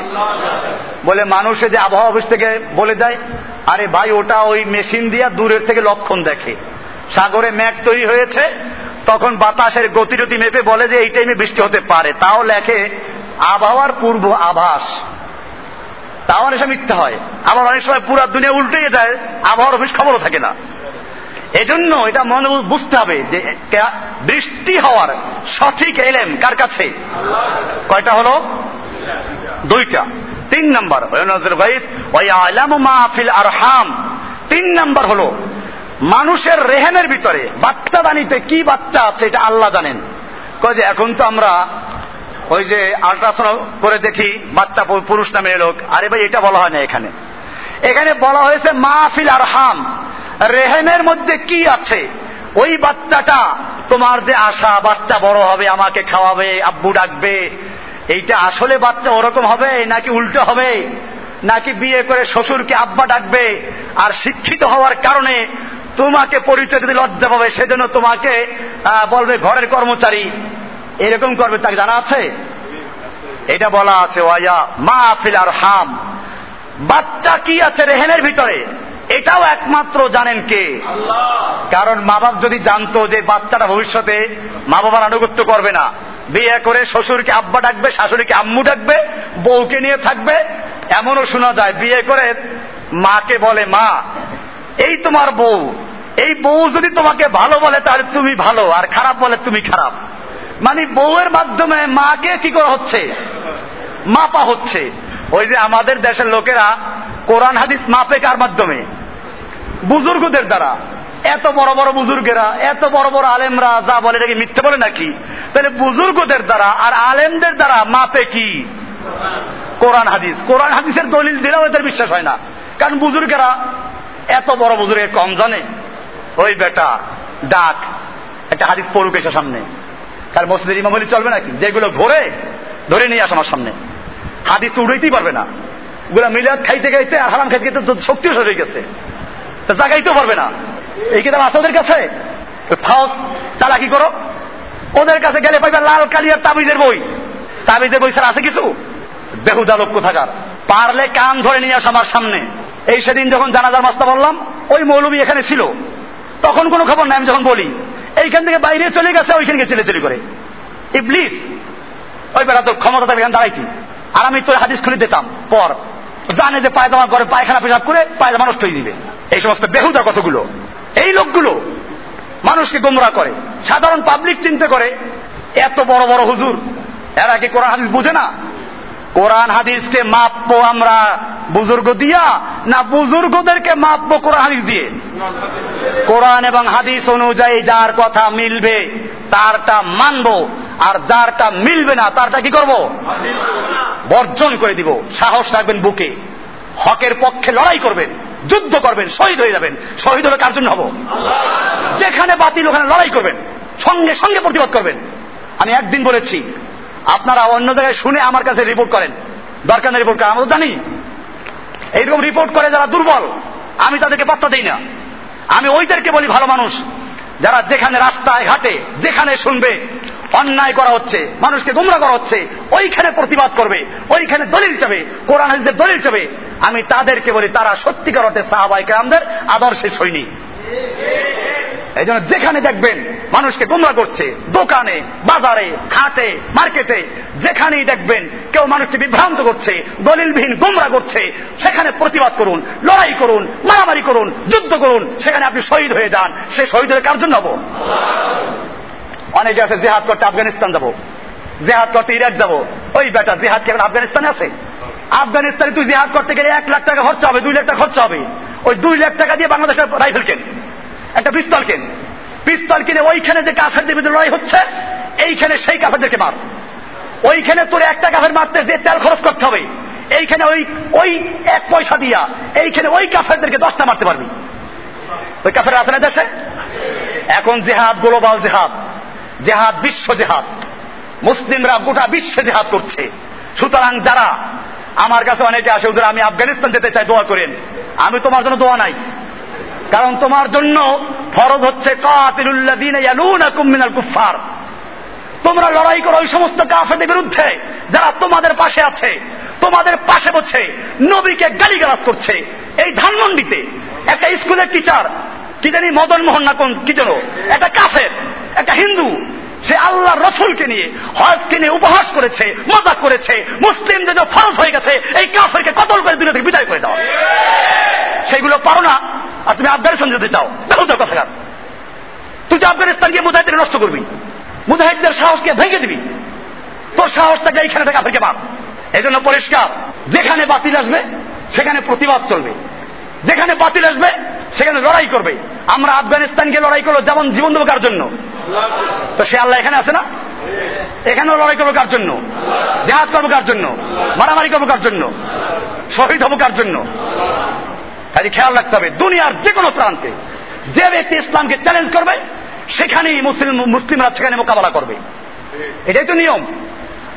বলে মানুষে যে আবহাওয়া অফিস থেকে বলে দেয়, আরে ভাই ওটা ওই মেশিন দিয়া দূরের থেকে লক্ষণ দেখে, সাগরে মেঘ তৈরি হয়েছে তখন বাতাসের গতিরতি মেপে বলে যে এই টাইমে বৃষ্টি হতে পারে, তাও লেখে আবহাওয়ার পূর্ব আভাস, তাও অনেক সময় মিথ্যা হয়। আবার অনেক সময় পুরা দুনিয়া উল্টেই যায়, আবহাওয়ার অফিস খবরও থাকে না। এজন্য এটা মনে বুঝতে হবে যে বৃষ্টি হওয়ার সঠিক ইলম কার কাছে? কয়টা হলো? 2টা। 3 নম্বর ওয়ানাজিল গায়স ওয়ায়ালামু মা ফিল আরহাম, 3 নম্বর হলো মানুষের রেহেমের ভিতরে বাচ্চা দানিতে কি বাচ্চা আছে এটা আল্লাহ জানেন। কয় যে এখন তো আমরা ওই যে আল্ট্রাসাউন্ড করে দেখি বাচ্চা পুরুষ না মেয়ে লোক, আরে ভাই এটা বলা হয় না এখানে, এখানে বলা হয়েছে মা ফিল আরহাম, রেহেমের মধ্যে কি আছে। ওই বাচ্চাটা তোমার যে আশা বাচ্চা বড় হবে আমাকে খাওয়াবে আব্বু ডাকবে, এইটা আসলে বাচ্চা ওরকম হবে নাকি উল্টো হবে, নাকি বিয়ে করে শ্বশুরকে আব্বা ডাকবে, আর শিক্ষিত হওয়ার কারণে তোমাকে পরিচয় দিতে লজ্জা পাবে সেজন্য তোমাকে বলবে ঘরের কর্মচারী, এরকম করবে, তাকে জানা আছে? এটা বলা আছে ওয়া মা ফিল আরহাম, বাচ্চা কি আছে রেহেমের ভিতরে এটাও একমাত্র জানেন কে? আল্লাহ। কারণ মা বাপ যদি জানতো যে বাচ্চাটা ভবিষ্যতে মা বাবার আনুগত্য করবে না, বিয়ে করে শ্বশুরকে আব্বা ডাকবে শাশুড়িকে আম্মু ডাকবে বউকে নিয়ে থাকবে, এমনও শোনা যায় বিয়ে করে মাকে বলে মা এই তোমার বউ, এই বউ যদি তোমাকে ভালো বলে তাহলে তুমি ভালো, আর খারাপ বলে তুমি খারাপ, মানে বউয়ের মাধ্যমে মাকে কি করা হচ্ছে, মাপা হচ্ছে। ওই যে আমাদের দেশের লোকেরা কোরআন হাদিস মাপে কার মাধ্যমে? বুজুর্গদের দ্বারা। এত বড় বড় বুজুর্গেরা এত বড় বড় আলেমরা যা বলে এটাকে মিথ্যে বলে নাকি? তাহলে বুজুর্গদের দ্বারা আর আলেমদের দ্বারা মাপে কি? কোরআন হাদিস। কোরআন হাদিসের দলিল দিলেও এদের বিশ্বাস হয় না, কারণ বুজুর্গেরা এত বড় বুজুর্গের কম জানে। ওই বেটা ডাক একটা হাদিস পড়ুক এসে সামনে, কারণ মসজিদের ইমাম হলে চলবে নাকি? যেগুলো ঘোরে ধরে নিয়ে আসে আমার সামনে, হাদিস তো উড়াইতেই পারবে না, গুলা মিলাদ খাইতে খাইতে আর হারাম খাইতে খাইতে শক্তিও শেষ হয়ে গেছে, তা জাগাইতেও পারবে না। এই কিতাব আছে ওদের কাছে, ফাউস চালাকি করো, ওদের কাছে গেলে পাইবা লাল কালিয়ার তাবিজের বই, তাবিজের বই ছাড়া আছে কিছু? বেহুদা লোক কোথাকার, পারলে কান ধরে নিয়ে আস আমার সামনে। এই সেদিন যখন জানাজার মাস্তা বললাম, ওই মৌলবী এখানে ছিল তখন কোনো খবর নাই, আমি যখন বলি এইখান থেকে বাইরে চলে গেছে ওইখানে চিলেচিলি করে, ইবলিস। ওই বেলা তো ক্ষমতা থাকবে এখানে দাঁড়াইতি, আর আমি তো হাদিস খুলে দিতাম, পর জানে যে পায়জামা ঘরে পায়খানা পেশাব করে পায়জামা নষ্ট হয়ে দিবে। এই সমস্ত বেহুদা কতগুলো এই লোকগুলো মানুষকে গোমরা করে। সাধারণ পাবলিক চিন্তা করে এত বড় বড় হুজুর এরা কি কোরআন হাদিস বুঝে না? কোরআন হাদিসকে মাপবো আমরা বুজুর্গ দিয়া, না বুজুর্গদেরকে মাপবো কোরআন হাদিস দিয়ে? কোরআন এবং হাদিস অনুযায়ী যার কথা মিলবে তারটা মানবো, আর যারটা মিলবে না তারটা কি করব? বর্জন করে দিব। সাহস রাখবেন বুকে, হকের পক্ষে লড়াই করবেন, যুদ্ধ করবেন, শহীদ হয়ে যাবেন। শহীদ হলে কার জন্য হব? যেখানে বাতিল ওখানে লড়াই করবেন, সঙ্গে সঙ্গে প্রতিবাদ করবেন। আমি একদিন বলেছি, আপনারা অন্য জায়গায় শুনে আমার কাছে রিপোর্ট করেন, দরকার নেই রিপোর্ট করেন, আমরা তো জানি। এইরকম রিপোর্ট করে যারা দুর্বল আমি তাদেরকে পাত্তা দিই না, আমি ওইদেরকে বলি ভালো মানুষ যারা যেখানে রাস্তায় ঘাটে যেখানে শুনবে অন্যায় করা হচ্ছে, মানুষকে গোমরা করা হচ্ছে, ওইখানে প্রতিবাদ করবে, ওইখানে দলিল চাবে, কোরআন হাদিসের দলিল চাবে। আমি তাদেরকে বলি তারা সত্যিকার অর্থে সাহাবায়ে কেরামদের আদর্শের সৈনিক। এই জন্য যেখানে দেখবেন মানুষকে গোমরা করছে, দোকানে, বাজারে, হাটে, মার্কেটে, যেখানেই দেখবেন কেউ মানুষকে বিভ্রান্ত করছে, দলিলবিহীন গোমরা করছে, সেখানে প্রতিবাদ করুন, লড়াই করুন, মারামারি করুন, যুদ্ধ করুন, সেখানে আপনি শহীদ হয়ে যান। সেই শহীদের কার জন্য হব? অনেকে আছে জিহাদ করতে আফগানিস্তান যাব, জিহাদ করতে ইরাক যাব। ওই বেটা জিহাদ কি এখন আফগানিস্তানে আছে? আফগানিস্তানে তুই জিহাদ করতে গেলে 1 লাখ টাকা খরচা হবে, 2 লাখ টাকা খরচা হবে। ওই 2 লাখ টাকা দিয়ে বাংলাদেশের রাইফেল কেন, একটা পিস্তল কেন। পিস্তল কিনে ওইখানে যে কাফেরদের বিরুদ্ধে লড়াই হচ্ছে এইখানে সেই কাফেরদেরকে মার। ওইখানে তোর একটা কাফের মারতে যে তেল খরচ করতে হবে এইখানে ওই 1 পয়সা দিয়া এইখানে ওই কাফেরদেরকে 10টা মারতে পারবি। ওই কাফের আছে না দেশে? এখন জেহাদ গ্লোবাল জেহাদ, জেহাদ বিশ্ব জেহাদ, মুসলিমরা গোটা বিশ্বে জেহাদ করছে। সুতরাং যারা আমার কাছে অনেকে আসে যারা আমি আফগানিস্তান যেতে চাই দোয়া করেন, আমি তোমার জন্য দোয়া নাই, কারণ তোমার জন্য ফরজ হচ্ছে কাতিলুল্লাযীনা ইয়ালুনাকুম মিনাল কুফফার, তোমরা লড়াই করো ওই সমস্ত কাফেরদের বিরুদ্ধে যারা তোমাদের পাশে আছে, তোমাদের পাশে বসে নবীকে গালিগালাজ করছে। এই ধানমন্ডিতে একটা স্কুলের টিচার কি জানি মদন মোহন না কোন কি যেন, একটা কাফের, একটা হিন্দু, সে আল্লাহ রসুলকে নিয়ে হজকে নিয়ে উপহাস করেছে, মজা করেছে। মুসলিমদের যে ফরজ হয়ে গেছে এই কাফেরকে কতল করে দুনিয়া থেকে বিদায় করে দাও। সেগুলো পারো না আর তুমি আফগানিস্তান যেতে চাও? বেহুদা কথাকার। তুই তো আফগানিস্তান গিয়ে মুজাহিদদের নষ্ট করবি, মুজাহিদদের সাহসকে ভেঙে দিবি। তোর সাহস থাকলে এইখানে থেকে কাফেরকে মার। এই জন্য পরিষ্কার, যেখানে বাতিল আসবে সেখানে প্রতিবাদ চলবে, যেখানে বাতিল আসবে সেখানে লড়াই করবে। আমরা আফগানিস্তানকে লড়াই করবো যেমন জীবন দেবো কার জন্য? তো সে আল্লাহ এখানে আছে না? এখানেও লড়াই করবো কার জন্য? জেহাদ করবো কার জন্য? মারামারি করবো কার জন্য? শহীদ হবো কার জন্য? কাজে খেয়াল রাখতে হবে, দুনিয়ার যে কোনো প্রান্তে যে ব্যক্তি ইসলামকে চ্যালেঞ্জ করবে সেখানেই মুসলিমরা সেখানে মোকাবেলা করবে। এটাই তো নিয়ম।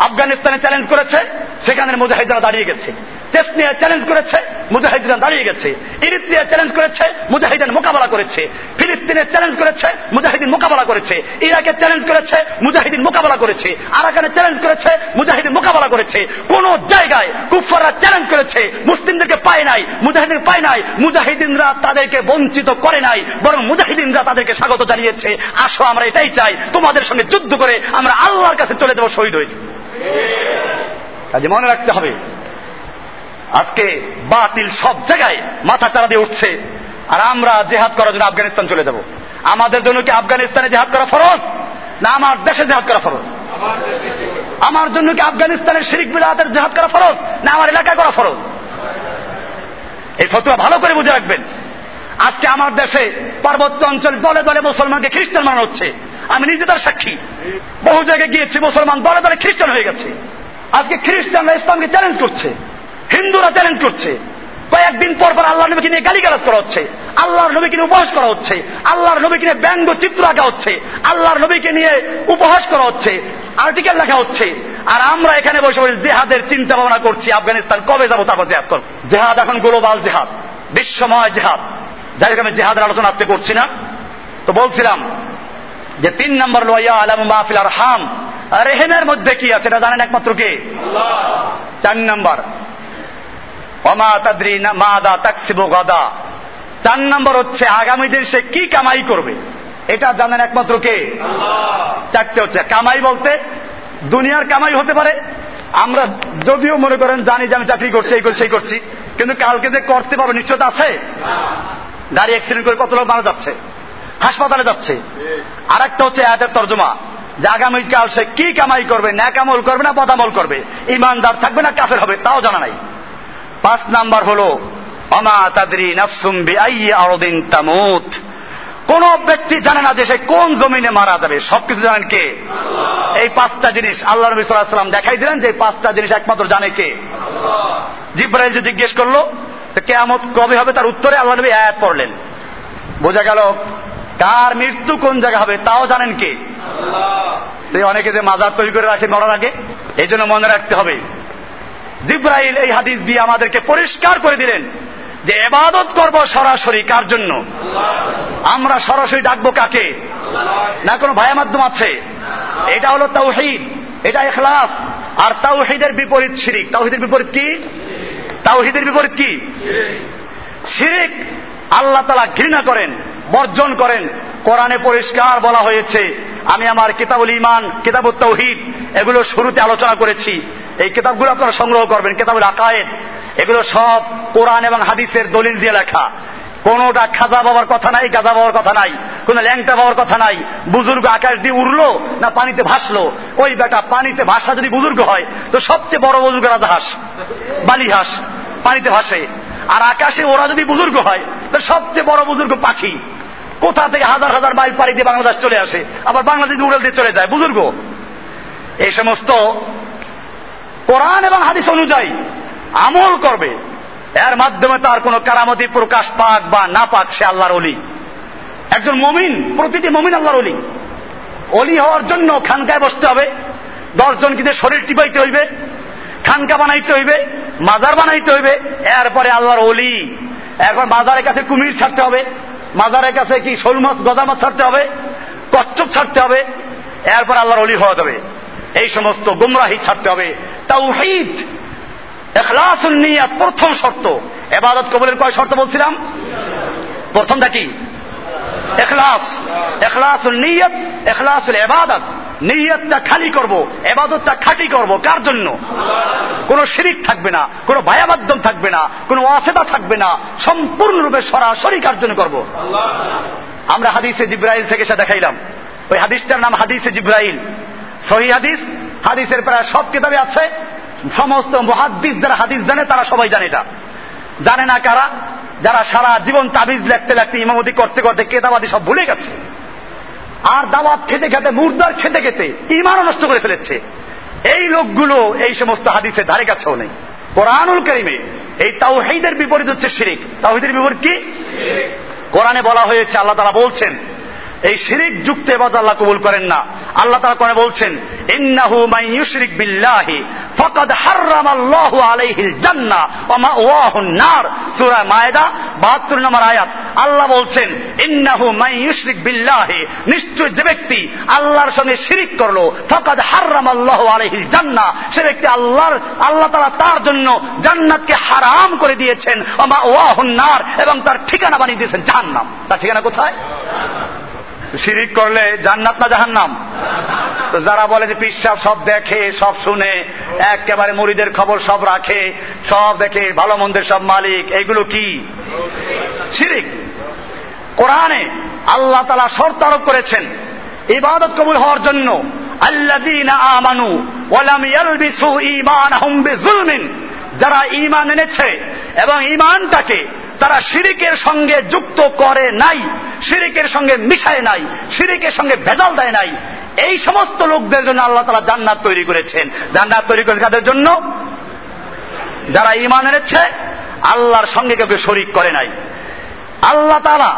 আফগানিস্তানে চ্যালেঞ্জ করেছে, সেখানে মুজাহিদরা দাঁড়িয়ে গেছে। চেচনিয়া চ্যালেঞ্জ করেছে, মুজাহিদিন দাঁড়িয়ে গেছে। ইরিত্রিয়া চ্যালেঞ্জ করেছে, মুজাহিদিন মোকাবেলা করেছে। ফিলিস্তিনে চ্যালেঞ্জ করেছে, মুজাহিদিন মোকাবেলা করেছে। ইরাকে চ্যালেঞ্জ করেছে, মুজাহিদিন মোকাবেলা করেছে। আরাকানে চ্যালেঞ্জ করেছে, মুজাহিদিন মোকাবেলা করেছে। কোন জায়গায় কুফফাররা চ্যালেঞ্জ করেছে, মুসলিমদেরকে পায় নাই, মুজাহিদিন পায় নাই, মুজাহিদিনরা তাদেরকে বঞ্চিত করে নাই, বরং মুজাহিদিনরা তাদেরকে স্বাগত জানিয়েছে। আসো আমরা এটাই চাই, তোমাদের সঙ্গে যুদ্ধ করে আমরা আল্লাহর কাছে চলে যাবো শহীদ হয়েছে। কাজে মনে রাখতে হবে, আজকে বাতিল সব জায়গায় মাথা চাড়া দিয়ে উঠছে, আর আমরা জেহাদ করার জন্য আফগানিস্তান চলে যাব। আমাদের জন্য কি আফগানিস্তানে জেহাদ করা ফরজ, না আমার দেশে জেহাদ করা ফরজ? আমার জন্য কি আফগানিস্তানের শিরক বিদআতের জেহাদ করা ফরজ, না আমার এলাকায় করা ফরজ? এই ফতোয়া ভালো করে বুঝে রাখবেন। আজকে আমার দেশে পার্বত্য অঞ্চলে দলে দলে মুসলমানকে খ্রিস্টান বানানো হচ্ছে। আমি নিজে তার সাক্ষী, বহু জায়গায় গিয়েছি, মুসলমান দলে দলে খ্রিস্টান হয়ে গেছে। আজকে খ্রিস্টানরা ইসলামকে চ্যালেঞ্জ করছে, হিন্দুরা চ্যালেঞ্জ করছে। কয়েকদিন পর পর আল্লাহর নবীকে নিয়ে গালিগালাজ করা হচ্ছে, আল্লাহর নবীকে নিয়ে উপহাস করা হচ্ছে, আল্লাহর নবীকে নিয়ে ব্যঙ্গ চিত্র আঁকা হচ্ছে, আল্লাহর নবীকে নিয়ে উপহাস করা হচ্ছে, আর্টিকেল লেখা হচ্ছে। আর আমরা এখানে বসে বসে জেহাদের চিন্তা ভাবনা করছি, আফগানিস্তান কবে যাবো তারপর জেহাদ করবো। জেহাদ এখন গ্লোবাল জেহাদ, বিশ্বময় জেহাদ, যার কারণে জেহাদের আলোচনা আজকে করছি না। তো বলছিলাম যে 3 নম্বর লয়া আলাম মাহফিল আর হাম, রেহেমের মধ্যে কি আছে এটা জানেন একমাত্র কে? আল্লাহ। 4 নম্বর হচ্ছে আগামী দিন সে কি কামাই করবে, এটা জানেন একমাত্র কে? চারটে হচ্ছে কামাই, বলতে দুনিয়ার কামাই হতে পারে। আমরা যদিও মনে করেন জানি যে আমি চাকরি করছি, এই করছি, সেই করছি, কিন্তু কালকে যে করতে পারবো নিশ্চয়তা আছে? গাড়ি অ্যাক্সিডেন্ট করে কত লোক মারা যাচ্ছে, হাসপাতালে যাচ্ছে। আর একটা হচ্ছে আয়াতের তর্জমা, যে আগামীকাল সে কি কামাই করবে, ন্যাক আমল করবে না বদামল করবে, ইমানদার থাকবে না কাফের হবে তাও জানা নাই। ৫ নাম্বার হলো আমা তাদরি নাফসুম বিআইয়ি আরদিন তামুত, কোন ব্যক্তি জানে না যে সে কোন জমিনে মারা যাবে, সবকিছু জানেন কে? এই 5টা জিনিস আল্লাহ নবী সাল্লাল্লাহু আলাইহি ওয়াসাল্লাম দেখাই দিলেন, যে 5টা জিনিস একমাত্র জানে কে? জিবরাইল যে জিজ্ঞেস করলো কিয়ামত কবে হবে, তার উত্তরে আল্লাহ নবী আয়াত পড়লেন। বোঝা গেল কার মৃত্যু কোন জায়গা হবে তাও জানেন কে? অনেকে যে মাজার তৈরি করে রাখে মরার আগে, এই জন্য মনে রাখতে হবে। জিবরাইল এই হাদিস দিয়ে আমাদেরকে পরিষ্কার করে দিলেন যে ইবাদত করব সরাসরি কার জন্য, আমরা সরাসরি ডাকবো কাকে, না কোনো ভায়া মাধ্যম আছে। এটা হলো তাওহীদ, এটা ইখলাস। আর তাওহীদের বিপরীত শিরিক। তাওহীদের বিপরীত কি? তাওহীদের বিপরীত কি? শিরিক। আল্লাহ তাআলা ঘৃণা করেন, বর্জন করেন। কোরআনে পরিষ্কার বলা হয়েছে। আমি আমার কিতাবুল ঈমান, কিতাবুত তাওহীদ এগুলো শুরুতে আলোচনা করেছি। এই কিতাবগুলো আপনারা সংগ্রহ করবেন, কিতাবুল আকায়েদ। এগুলো সব কোরআন এবং হাদিসের দলিল দিয়ে লেখা। কোনোটা খাজা বাবার কথা নাই, গাজা বাবার কথা নাই, কোন ল্যাংটা বাবার কথা নাই। বুজুর্গ আকাশ দিয়ে উড়লো না পানিতে ভাসলো? ওই বেটা পানিতে ভাসা যদি বুজুর্গ হয় তো সবচেয়ে বড় বুজুর্গ রাজাহাঁস, বালিহাঁস পানিতে ভাসে। আর আকাশে ওরা যদি বুজুর্গ হয় তো সবচেয়ে বড় বুজুর্গ পাখি, কোথা থেকে হাজার হাজার মাইল পাড়ি দিয়ে বাংলাদেশ চলে আসে, আবার বাংলাদেশ উড়াল দিয়ে চলে যায় বুজুর্গ। এই সমস্ত কোরআন এবং হাদিস অনুযায়ী আমল করবে, এর মাধ্যমে তার কোন কারামতি প্রকাশ পাক বা না পাক সে আল্লাহর ওলি। একজন মুমিন, প্রতিটি মুমিন আল্লাহর ওলি। ওলি হওয়ার জন্য খানকায় বসতে হবে, 10 জনকে দিয়ে শরীর টিপাইতে হইবে, খানকা বানাইতে হইবে, মাজার বানাইতে হইবে, এরপরে আল্লাহর ওলি। এখন মাজারের কাছে কুমির ছাড়তে হবে, মাজারের কাছে কি শোল মাছ, গদা মাছ ছাড়তে হবে, কচ্ছপ ছাড়তে হবে, এরপর আল্লাহর ওলি হওয়া যাবে। এই সমস্ত গুমরাহি ছাড়তে হবে। তাওহীদ, ইখলাসুন নিয়াত প্রথম শর্ত। ইবাদত কবুলের কয় শর্ত বলছিলাম? প্রথমটা কি? ইখলাস। ইখলাসুন নিয়াত, ইখলাসুল ইবাদত। নিয়তটা খালি করব, ইবাদতটা খাঁটি করব কার জন্য? কোনো শিরিক থাকবে না, কোনো ভায়া মাধ্যম থাকবে না, কোনো ওয়াসিতা থাকবে না, সম্পূর্ণরূপে সরাসরি কার জন্য করব? আমরা হাদিসে জিবরাইল থেকে সেটা দেখাইলাম। ওই হাদিসটার নাম হাদিসে জিবরাইল, সহিহ হাদিস। হাদিসের প্রায় সব কিতাবে আছে। সমস্ত মুহাদ্দিস যারা হাদিস জানে তারা সবাই জানে। এটা জানে না কারা? যারা সারা জীবন তাবিজ লিখতে লিখতে, ইমামতি করতে করতে কেতাবাদি সব ভুলে গেছে, আর দাওয়াত খেতে খেতে, মুরদার খেতে খেতে ইমানও নষ্ট করে ফেলেছে। এই লোকগুলো এই সমস্ত হাদিসের ধারে কাছেও নেই। কোরআনুল কারীমে এই তাওহীদের বিপরীত হচ্ছে শিরিক। তাওহীদের বিপরীত কি? কোরআনে বলা হয়েছে, আল্লাহ তাআলা বলছেন এই শিরিক যুক্ত ইবাদত আল্লাহ কবুল করেন না। আল্লাহ তাআলা কোরআনে বলছেন ইন্নাহু মান ইউশরিক বিল্লাহি ফাকাদ হারামাল্লাহু আলাইহিল জান্নাহ ওয়া মাওয়াহুন নার। সূরা মায়েদা 72 নম্বর আয়াত। আল্লাহ বলছেন ইন্নাহু মান ইউশরিক বিল্লাহি, নিশ্চয় যে ব্যক্তি আল্লাহর সঙ্গে শিরিক করলো ফাকাদ হারামাল্লাহু আলাইহিল জান্নাহ, সে ব্যক্তি আল্লাহ তাআলা তার জন্য জান্নাতকে হারাম করে দিয়েছেন, ওয়া মাওয়াহুন নার, এবং তার ঠিকানা বানিয়ে দিয়েছেন জাহান্নাম। তার ঠিকানা কোথায়? শিরিক করলে জান্নাত না জাহান্নাম? তো যারা বলে যে পিশাব সব দেখে, সব শুনে, একেবারে মুরিদের খবর সব রাখে, সব দেখে, ভালো মন্দের সব মালিক, এগুলো কি? শিরিক। কোরআনে আল্লাহ তাআলা শর্ত আরোপ করেছেন ইবাদত কবুল হওয়ার জন্য। আল্লাযীনা আমানু ওয়া লাম ইয়ালবিসু ঈমানাহুম বিযুলমিন, যারা ঈমান এনেছে এবং ঈমানটাকে তারা শিরিকের সঙ্গে যুক্ত করে নাই, শিরিকের সঙ্গে মিশায় নাই, শিরিকের সঙ্গে ভেজাল দেয় নাই, এই সমস্ত লোকদের জন্য আল্লাহ তাআলা জান্নাত তৈরি করেছেন। জান্নাত তৈরি করেছেন কাদের জন্য? যারা ঈমান এনেছে, আল্লাহর সঙ্গে কাউকে শরীক করে নাই। আল্লাহ তাআলা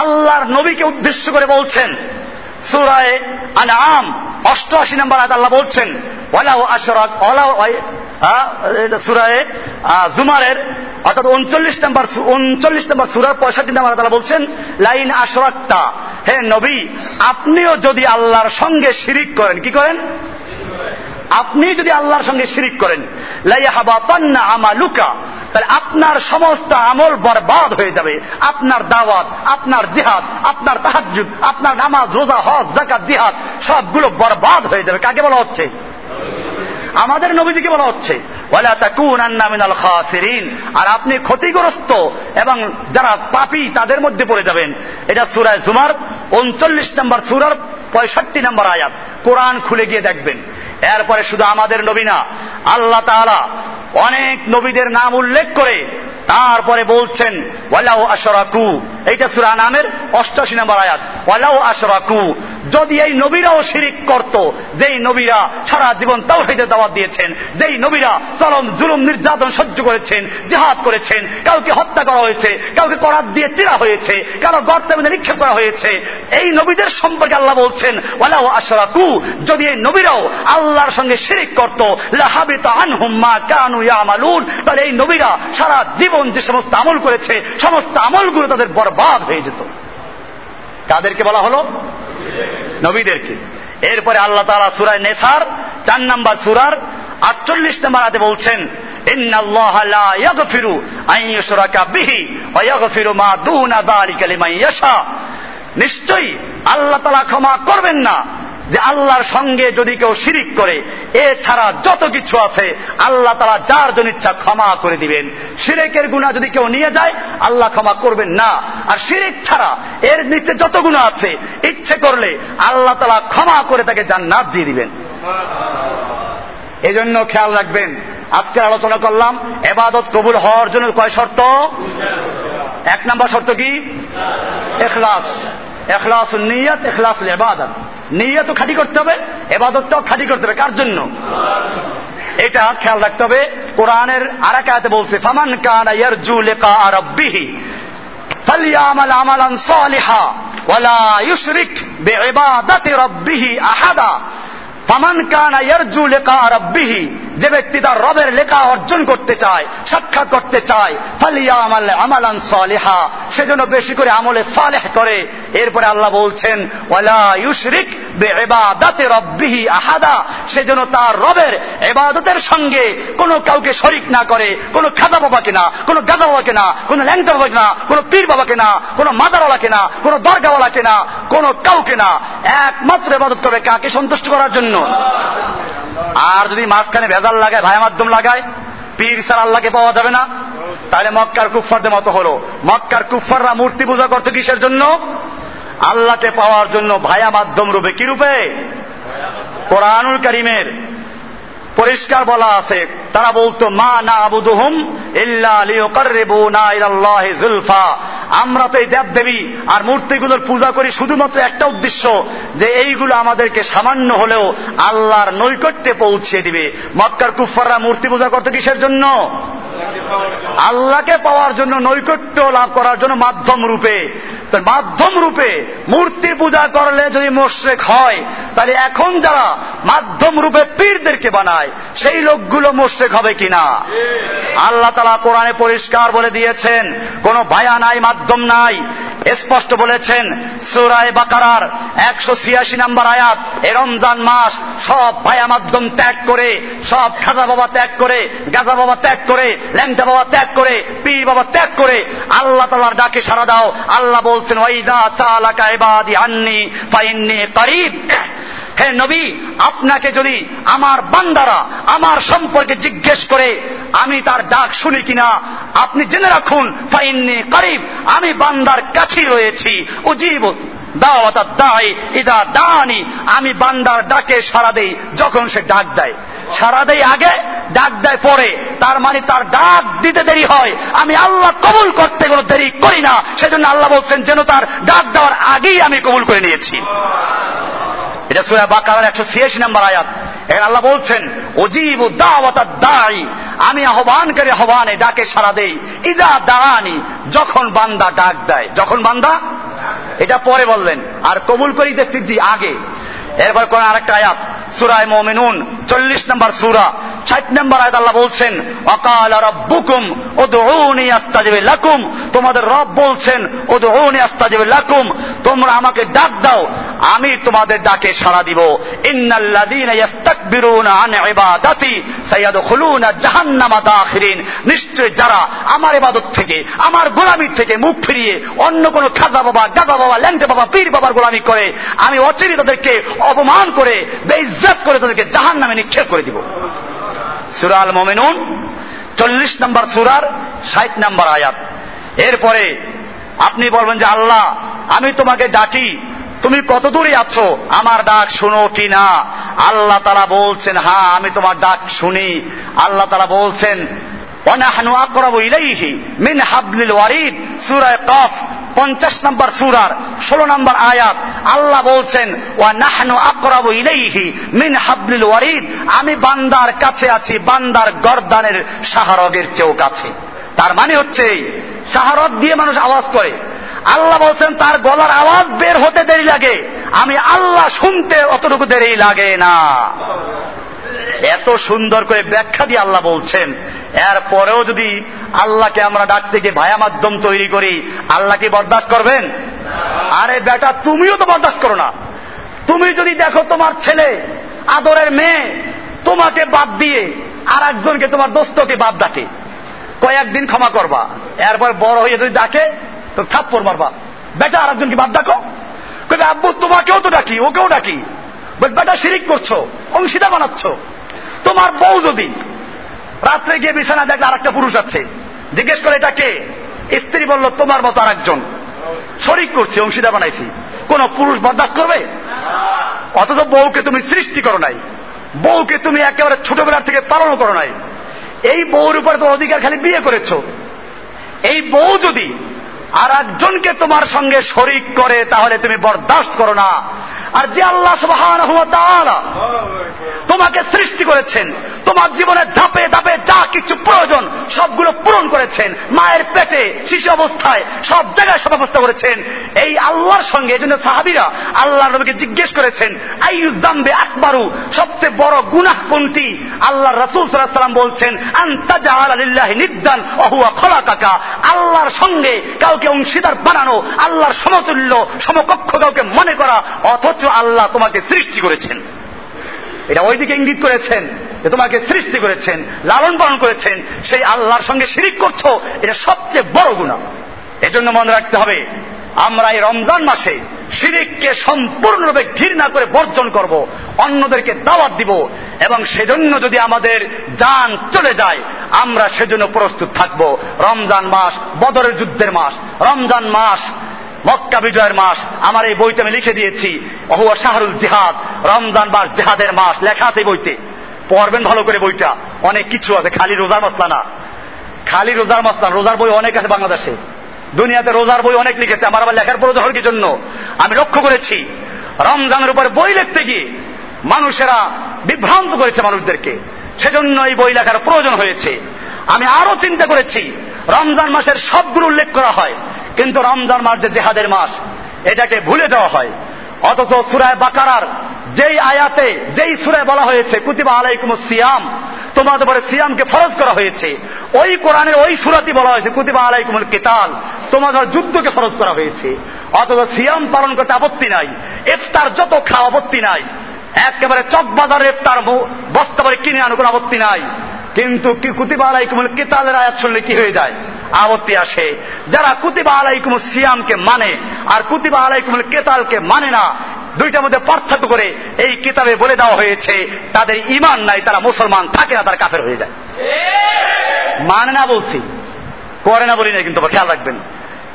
আল্লাহর নবীকে উদ্দেশ্য করে বলছেন সূরা আনআম 88 নম্বর আয়াত। আল্লাহ বলছেন ওয়ালাউ আশরাক, সূরা জুমারের অর্থাৎ 39 নম্বর সূরার 65 নম্বর আয়াত বলছেন লাইন আশরাকতা, হে নবী আপনিও যদি আল্লাহর সঙ্গে শিরিক করেন, কি করেন? আপনি যদি আল্লাহর সঙ্গে শিরিক করেন লা ইয়াহবাতান্না আমালুকা, তাহলে আপনার সমস্ত আমল বরবাদ হয়ে যাবে। আপনার দাওয়াত, আপনার জিহাদ, আপনার তাহাজ্জুদ, আপনার নামাজ, রোজা, হজ, যাকাত, জিহাদ সবগুলো বরবাদ হয়ে যাবে। কাকে বলা হচ্ছে? আমাদের নবীজিকে বলা হচ্ছে। ওয়ালা তাকুনান্না মিনাল খাসিরিন, আর আপনি ক্ষতিগ্রস্ত এবং যারা পাপী তাদের মধ্যে পড়ে যাবেন। এটা সূরা জুমার ৩৯ নম্বর সূরার ৬৫ নম্বর আয়াত। কোরআন খুলে গিয়ে দেখবেন। এরপরে শুধু আমাদের নবী না, আল্লাহ তাআলা অনেক নবীদের নাম উল্লেখ করে তারপরে বলছেন ওয়ালাউ আশরাকু, এইটা সূরা নামের ৮৮ নম্বর আয়াত। ওয়ালাউ আশরাকু, যদি এই নবীরাও শিরিক করত, যেই নবীরা সারা জীবন তাওহীদের দাওয়াত দিয়েছেন, যেই নবীরা চরম জুলুম নির্যাতন সহ্য করেছেন, জিহাদ করেছেন, কাউকে হত্যা করা হয়েছে, কাউকে করাত দিয়ে চিরা হয়েছে, কারো গর্তের মধ্যে নিক্ষেপ করা হয়েছে, এই নবীদের সম্পর্কে আল্লাহ বলছেন ওয়ালাউ আশরাকু, যদি এই নবীরাও আল্লাহর সঙ্গে শিরিক করত লাহাবিতা আনহুম মা কানু ইয়ামালুন, তাহলে এই নবীরা সারা জীবন যে সমস্ত আমল করেছে সমস্ত আমলগুলো তাদের বরবাদ হয়ে যেত। তাদেরকে বলা হলো নবীদেরকে। এরপরে আল্লাহ তাআলা সূরা নিসার ৪ নম্বর সূরার ৪৮ নম্বর আয়াতে বলছেন ইন্নাল্লাহা লা ইয়াগফিরু আন ইউশরাকা বিহি ওয়া ইয়াগফিরু মা দুনা যালিকা লিমান ইয়াশা, নিশ্চয়ই আল্লাহ তাআলা ক্ষমা করবেন না যে আল্লাহর সঙ্গে যদি কেউ শিরিক করে, এছাড়া যত কিছু আছে আল্লাহ তাআলা যার জন্য ইচ্ছা ক্ষমা করে দিবেন। শিরিকের গুনাহ যদি কেউ নিয়ে যায় আল্লাহ ক্ষমা করবেন না, আর শিরিক ছাড়া এর নিচে যত গুনাহ আছে ইচ্ছে করলে আল্লাহ তাআলা ক্ষমা করে তাকে জান্নাত দিয়ে দিবেন। এজন্য খেয়াল রাখবেন, আজকে আলোচনা করলাম ইবাদত কবুল হওয়ার জন্য কয় শর্ত। ১ নম্বর শর্ত কি? ইখলাস, ইখলাসুন নিয়াত, ইখলাসুল ইবাদত। নিয়তও খাঁটি করতে হবে, ইবাদতটাও খাঁটি করতে হবে। কার জন্য? এটা খেয়াল রাখতে হবে। কোরআনের আরেক আয়াতে বলছে ফামান কানা ইয়ারজু লিকা রাব্বিহ ফালইআমাল আমালান সালিহা ওয়ালা ইউশরিক বিইবাদাতি রাব্বিহি আহাদা। ফামান কানা ইয়ারজু লিকা রাব্বিহ, যে ব্যক্তি তার রবের লেখা অর্জন করতে চায়, সাক্ষাৎ করতে চায়, ফালিয়ামাল আমালান সালিহা, সেজন্য বেশি করে আমলে সালেহ করে। এরপরে আল্লাহ বলছেন ওয়ালা ইউশরিক বিইবাদাতি রাব্বিহি আহাদা, সেজন্য তার রবের ইবাদতের সঙ্গে কোনো কাউকে শরীক না করে, কোনো খাজা বাবাকে না, কোনো গাদা বাবাকে না, কোনো ল্যাংটা বাবাকে না, কোনো পীর বাবাকে না, কোনো মাদারওয়ালাকে না, কোনো দরগাওয়ালাকে না, কোনো কাউকে না। একমাত্র ইবাদত করবে কাকে? সন্তুষ্ট করার জন্য। আর যদি মাঝখানে ভেজাল লাগায়, ভায়া মাধ্যম লাগায়, পীর ছাড়া আল্লাহকে পাওয়া যাবে না, তাহলে মক্কার কুফফারদের মতো হলো। মক্কার কুফফাররা মূর্তি পূজা করত কিসের জন্য? আল্লাহকে পাওয়ার জন্য, ভায়া মাধ্যম রূপে। কি রূপে? কোরআনুল কারীমের পরিষ্কার বলা আছে, তারা বলতো মা নাবুদুহুম ইল্লা লিইউকাররিবুনা ইলাল্লাহি যুলফা, আমরা তো এই দেবদেবী আর মূর্তিগুলোর পূজা করি শুধুমাত্র একটা উদ্দেশ্য, যে এইগুলো আমাদেরকে সামান্য হলেও আল্লাহর নৈকট্যে পৌঁছে দিবে। মক্কার কুফফাররা মূর্তি পূজা করত কিসের জন্য? আল্লাহকে পাওয়ার জন্য, নৈকট্য লাভ করার জন্য, মাধ্যম রূপে। মাধ্যম রূপে মূর্তি পূজা করলে যদি মুশরিক হয়, তাহলে এখন যারা মাধ্যম রূপে পীরদেরকে বানায় সেই লোকগুলো মুশরিক হবে কিনা? আল্লাহ তাআলা কোরআনে পরিষ্কার বলে দিয়েছেন, কোনো ভায়া নাই, মাধ্যম নাই, স্পষ্ট বলেছেন। সূরা বাকারার ১৮৬ নম্বর আয়াত, এই রমজান মাস সব ভায়া মাধ্যম ত্যাগ করে, সব খাজা বাবা ত্যাগ করে, গাজা বাবা ত্যাগ করে, ল্যাংটা বাবা ত্যাগ করে, পীর বাবা ত্যাগ করে আল্লাহ তাআলার ডাকে সাড়া দাও। আল্লাহ বলছেন ওয়াইদা সালাকা ইবাদি আন্নী ফাইন্নী করিব, হে নবী আপনাকে যদি আমার বান্দারা আমার সম্পর্কে জিজ্ঞেস করে আমি তার ডাক শুনি কিনা, আপনি জেনে রাখুন ফাইন্নী করিব, আমি বান্দার কাছেই রয়েছি। উজিব দাওয়াতাদ দাঈ ইযা দানি, আমি বান্দার ডাকে সাড়া দেই যখন সে ডাক দেয়। সাড়া দেয় আগে, ডাক দেয় পরে, তার মানে তার ডাক দিতে দেরি হয়, আমি আল্লাহ কবুল করতে কোনো দেরি করি না। সেজন্য আল্লাহ বলছেন যেন তার ডাক দেওয়ার আগেই আমি কবুল করে নিয়েছি। এটা সূরা বাকারার ১৮৬ নম্বর আয়াত। এখানে আল্লাহ বলছেন উজিবু দাওয়াতাদ দাঈ, আমি আহ্বানকারী আহ্বানে ডাকে সাড়া দেই, ইযা দানি, যখন বান্দা ডাক দেয়, যখন বান্দা। এটা পরে বললেন, আর কবুল করি সিদ্ধি আগে। এরপর কোরআন আরেকটা আয়াত, সূরা মুমিনুন ৪০ নম্বর সূরা ৬০ নম্বর আয়াত, আল্লাহ বলছেন ওয়াকালা রাব্বুকুম উদউনি আস্তাজিব লাকুম, তোমাদের রব বলছেন উদউনি আস্তাজিব লাকুম, তোমরা আমাকে ডাক দাও আমি তোমাদের ডাকে সাড়া দিব। ইন্নাল্লাযীনা ইস্তাকবিরুনা আন ইবাদাতি সায়াদখুলুনা জাহান্নামা দাখিরিন, নিশ্চয় যারা আমার ইবাদত থেকে, আমার গোলামি থেকে মুখ ফিরিয়ে অন্য কোনো খাজা বাবা, গাদা বাবা, ল্যাংটা বাবা, পীর বাবার গোলামি করে, আমি অচিরে তাদেরকে অপমান করে, বেইজ্জত করে তাদেরকে জাহান্নামে নিক্ষেপ করে দিব। সূরা আল মুমিনুন 40 নম্বর সূরার 60 নম্বর আয়াত। এরপরে আপনি বলবেন যে আল্লাহ আমি তোমাকে ডাকি, তুমি কত দূরে আছো, আমার ডাক শুনো কি না? আল্লাহ তাআলা বলছেন হ্যাঁ আমি তোমার ডাক শুনি। আল্লাহ তাআলা বলছেন ওয়ানাহনু আকরাবু ইলাইহি মিন হাবলিল ওয়ারিদ, সূরা কাফ 50 নম্বর সূরার 16 নম্বর আয়াত। আল্লাহ বলছেন ওয়ানাহনু আকরাবু ইলাইহি মিন হাবলিল ওয়ারিদ, আমি বান্দার কাছে আছি বান্দার গর্দানের শাহরগের চেয়েও কাছে। তার মানে হচ্ছে শাহরগ দিয়ে মানুষ আওয়াজ করে, আল্লাহ বলছেন তার গলার আওয়াজ বের হতে দেরি লাগে, আমি আল্লাহ শুনতে অতটুকু দেরি লাগে না। এত সুন্দর করে ব্যাখ্যা দিয়ে আল্লাহ বলছেন। এরপরেও যদি আল্লাহকে আমরা ডাকতে গিয়ে ভায়া মাধ্যম তৈরি করি, আল্লাহ কি বরদাস্ত করবেন? আরে বেটা তুমিও তো বরদাস্ত করো না। তুমি যদি দেখো তোমার ছেলে আদরের মেয়ে তোমাকে বাদ দিয়ে আর একজনকে তোমার দোস্তকে বাপ ডাকে, কয়েকদিন ক্ষমা করবা, এরপর বড় হয়ে যদি ডাকে তো থাপ্পড় মারবা, বেটা আর একজনকে বাপ ডাকো, কইবে আব্বু তোমাকেও তো ডাকি ওকেও ডাকি, বেটা শিরিক করছো অংশীদার বানাচ্ছ। তোমার বউ যদি রাত্রে গিয়ে বিছানা দেখলে আরেকটা পুরুষ আছে, জিজ্ঞেস করে এটা কে? স্ত্রী বলল তোমার মতো আর একজন, শরিক করছি অংশীদার বানাইছি। কোন পুরুষ বরদাস্ত করবে? অথচ বউকে তুমি সৃষ্টি করো নাই, বউকে তুমি একেবারে ছোটবেলার থেকে পালনও করো নাই, এই বউর উপরে তোমার অধিকার খালি বিয়ে করেছ। এই বউ যদি আর একজনকে তোমার সঙ্গে শরিক করে তাহলে তুমি বরদাস্ত করো না। আর যে আল্লাহ সুবহানাহু ওয়া তাআলা তোমাকে সৃষ্টি করেছেন, তোমার জীবনের ধাপে ধাপে যা কিছু প্রয়োজন সবগুলো পূরণ করেছেন, মায়ের পেটে শিশু অবস্থায় সব জায়গায় সব অবস্থা করেছেন, এই আল্লাহর সঙ্গে এজন্য সাহাবীরা আল্লাহর নবীকে জিজ্ঞেস করেছেন আইয়ু যামবি আকবারু, সবচেয়ে বড় গুনাহ কোনটি? আল্লাহর রাসূল সাল্লাল্লাহু আলাইহি ওয়াসাল্লাম বলছেন আনতা জাআলা লিল্লাহি নিদ্দান ওয়া হুয়া খালাকাকা, আল্লাহর সঙ্গে কাউকে অংশীদার বানানো, আল্লাহর সমতুল্য সমকক্ষ কাউকে মনে করা, অথচ আল্লাহ তোমাকে সৃষ্টি করেছেন। এটা ওইদিকে ইঙ্গিত করেছেন যে তোমাকে সৃষ্টি করেছেন, লালন পালন করেছেন, সেই আল্লাহর সঙ্গে শিরিক করছো, এটা সবচেয়ে বড় গুনাহ। এজন্য মনে রাখতে হবে আমরা এই রমজান মাসে শিরিককে সম্পূর্ণরূপে ঘৃণা করে বর্জন করব, অন্যদেরকে দাওয়াত দিব, এবং সেজন্য যদি আমাদের জান চলে যায় আমরা সেজন্য প্রস্তুত থাকব। রমজান মাস বদরের যুদ্ধের মাস, রমজান মাস মক্কা বিজয়ের মাস। আমার এই বইতে আমি লিখে দিয়েছি ওহুয়া শাহরুল জিহাদ, রমজান মাস জিহাদের মাস, লেখা আছে বইতে, পড়বেন ভালো করে বইটা, অনেক কিছু আছে, খালি রোজার মাসলা না, খালি রোজার মাসলা, রোজার বই অনেক আছে বাংলাদেশে, দুনিয়াতে রোজার বই অনেক লিখেছে। আমার আবার লেখার প্রয়োজন হওয়ার জন্য আমি লক্ষ্য করেছি রমজানের উপর বই লিখতে গিয়ে মানুষেরা বিভ্রান্ত করেছে মানুষদেরকে, সেজন্য এই বই লেখার প্রয়োজন হয়েছে। আমি আরো চিন্তা করেছি রমজান মাসের সবগুলো উল্লেখ করা হয়, কিন্তু রমজান মাস যে জিহাদের মাস এটাকে ভুলে যাওয়া হয়। অথচ সূরায়ে বাকারার যেই আয়াতে যেই সূরায় বলা হয়েছে কুতিবা আলাইকুমুস সিয়াম, তোমাদের উপরে সিয়ামকে ফরজ করা হয়েছে, ওই কোরআনের ওই সূরাতেই বলা হয়েছে কুতিবা আলাইকুমুল কিতাল, তোমাদের যুদ্ধকে ফরজ করা হয়েছে। অথচ সিয়াম পালন করতে আপত্তি নাই, ইফতার যত খাওয়া আপত্তি নাই, একেবারে চকবাজারে ইফতার বস্তা ভরে কিনে আনো কোনো আপত্তি নাই, কিন্তু কুতিবা আলাইকুমুল কিতালের আয়াত শুনলে কি হয়ে যায়? আপত্তি আসে। যারা কুতিবা আলাইকুম সিয়ামকে মানে আর কুতিবা আলাইকুমুল কিতালকে মানে না, দুইটার মধ্যে পার্থক্য করে এই কিতাবে বলে দেওয়া হয়েছে তাদের ঈমান নাই, তারা মুসলমান থাকে না, তারা কাফের হয়ে যায়। মানে না বলছি, করে না বলি না, কিন্তু খেয়াল রাখবেন,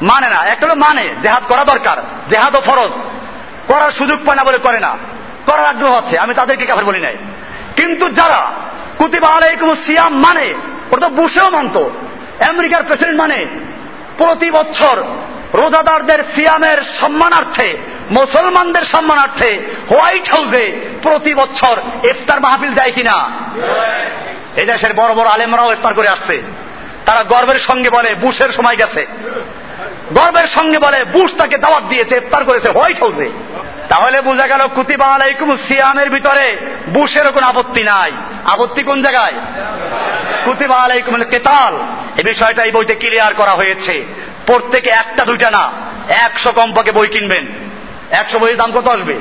মানে না। একটা হলো মানে জিহাদ করা দরকার, জিহাদও ফরজ, করার সুযোগ পায় না বলে করে না, করার আগ্রহ আছে, আমি তাদেরকে কাফের বলি নাই। কিন্তু যারা কুতিবা আলাইকুম সিয়াম মানে, ওরা তো বুশেও মানত, আমেরিকার প্রেসিডেন্ট মানে প্রতি বছর রোজাদারদের সিয়ামের সম্মানার্থে মুসলমানদের সম্মানার্থে হোয়াইট হাউসে প্রতি বছর ইফতার মাহফিল দেয় কিনা? এদেশের বড় বড় আলেমরাও ইফতার করে আসছে, তারা গর্বের সঙ্গে বলে বুশের সময় গেছে, গর্বের সঙ্গে বলে বুশ তাকে দাওয়াত দিয়েছে ইফতার করেছে হোয়াইট হাউসে। তাহলে বোঝা গেল কুতিবা আলাইকুম সিয়ামের ভিতরে বুশের কোনো আপত্তি নাই, আপত্তি কোন জায়গায়? কুতিবা আলাইকুমুল কিতাল। এই বিষয়টা এই বইতে ক্লিয়ার করা হয়েছে। প্রত্যেকে একটা দুইটা না 100 কমপক্ষে বই কিনবেন। 100 বইয়ের দাম কত আসবে?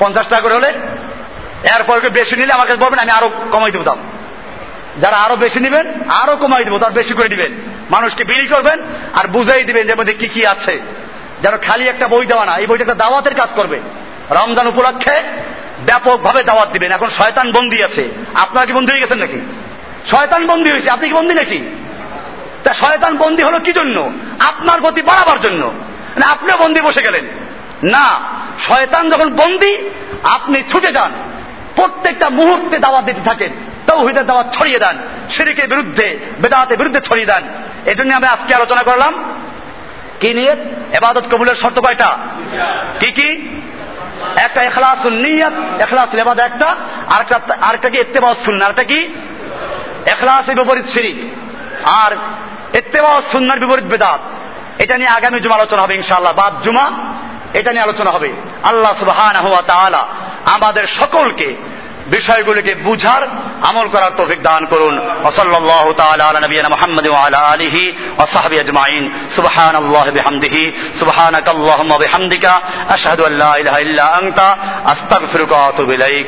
50 টাকা করে হলে, এরপর বেশি নিলে আমার কাছে বলবেন, আমি আরো কমাই দেবো দাম। যারা আরো বেশি নেবেন আরো কমাই দেবো, তার বেশি করে দিবেন, মানুষকে বিলি করবেন আর বুঝাই দিবেন যে মধ্যে কি কি আছে, যেন খালি একটা বই দেওয়া না। এই বইটা একটা দাওয়াতের কাজ করবে। রমজান উপলক্ষে ব্যাপকভাবে দাওয়াত দিবেন। এখন শয়তান বন্দী আছে, আপনারা কি বন্দী হয়ে গেছেন নাকি? শয়তান বন্দী হয়েছে, আপনি কি বন্দী নাকি? তা শয়তান বন্দী হলো কি জন্য? আপনার গতি বাড়াবার জন্য। মানে আপনিও বন্দী বসে গেলেন না, শয়তান যখন বন্দী আপনি ছুটে যান, প্রত্যেকটা মুহূর্তে দাওয়াত দিতে থাকেন, তাওহীদের দাওয়াত ছড়িয়ে দেন, শিরকের বিরুদ্ধে বেদাতের বিরুদ্ধে ছড়িয়ে দেন। এই জন্য আমি আজকে আলোচনা করলাম কি নিয়ে, ইবাদত কবুলের শর্ত কয়টা, কি কি? একটা ইখলাসুন নিয়াত, ইখলাসুল ইবাদত একটা, আরেকটা কি ইত্তেবাউস সুন্নাহ, আরেকটা কি ইখলাসের বিপরীত শিরক, আর ইত্তেবাউস সুন্নাহর বিপরীত বেদাত। এটা নিয়ে আগামী জুমা আলোচনা হবে ইনশাআল্লাহ, বাদ জুমা এটা নিয়ে আলোচনা হবে। আল্লাহ সুবহানাহু ওয়া তাআলা আমাদের সকলকে বিষয়গুলিকে বুঝার আমল করার তৌফিক দান করুন। সাল্লাল্লাহু তাআলা আলা নবিয়িনা মুহাম্মাদি ওয়া আলা আলিহি ওয়া সাহবিহি আজমাইন। সুবহানাল্লাহি বিহামদিহি সুবহানাকাল্লাহুম্মা বিহামদিকা আশহাদু আল্লা ইলাহা ইল্লা আনতা আস্তাগফিরুকা ওয়া আতুবু ইলাইক।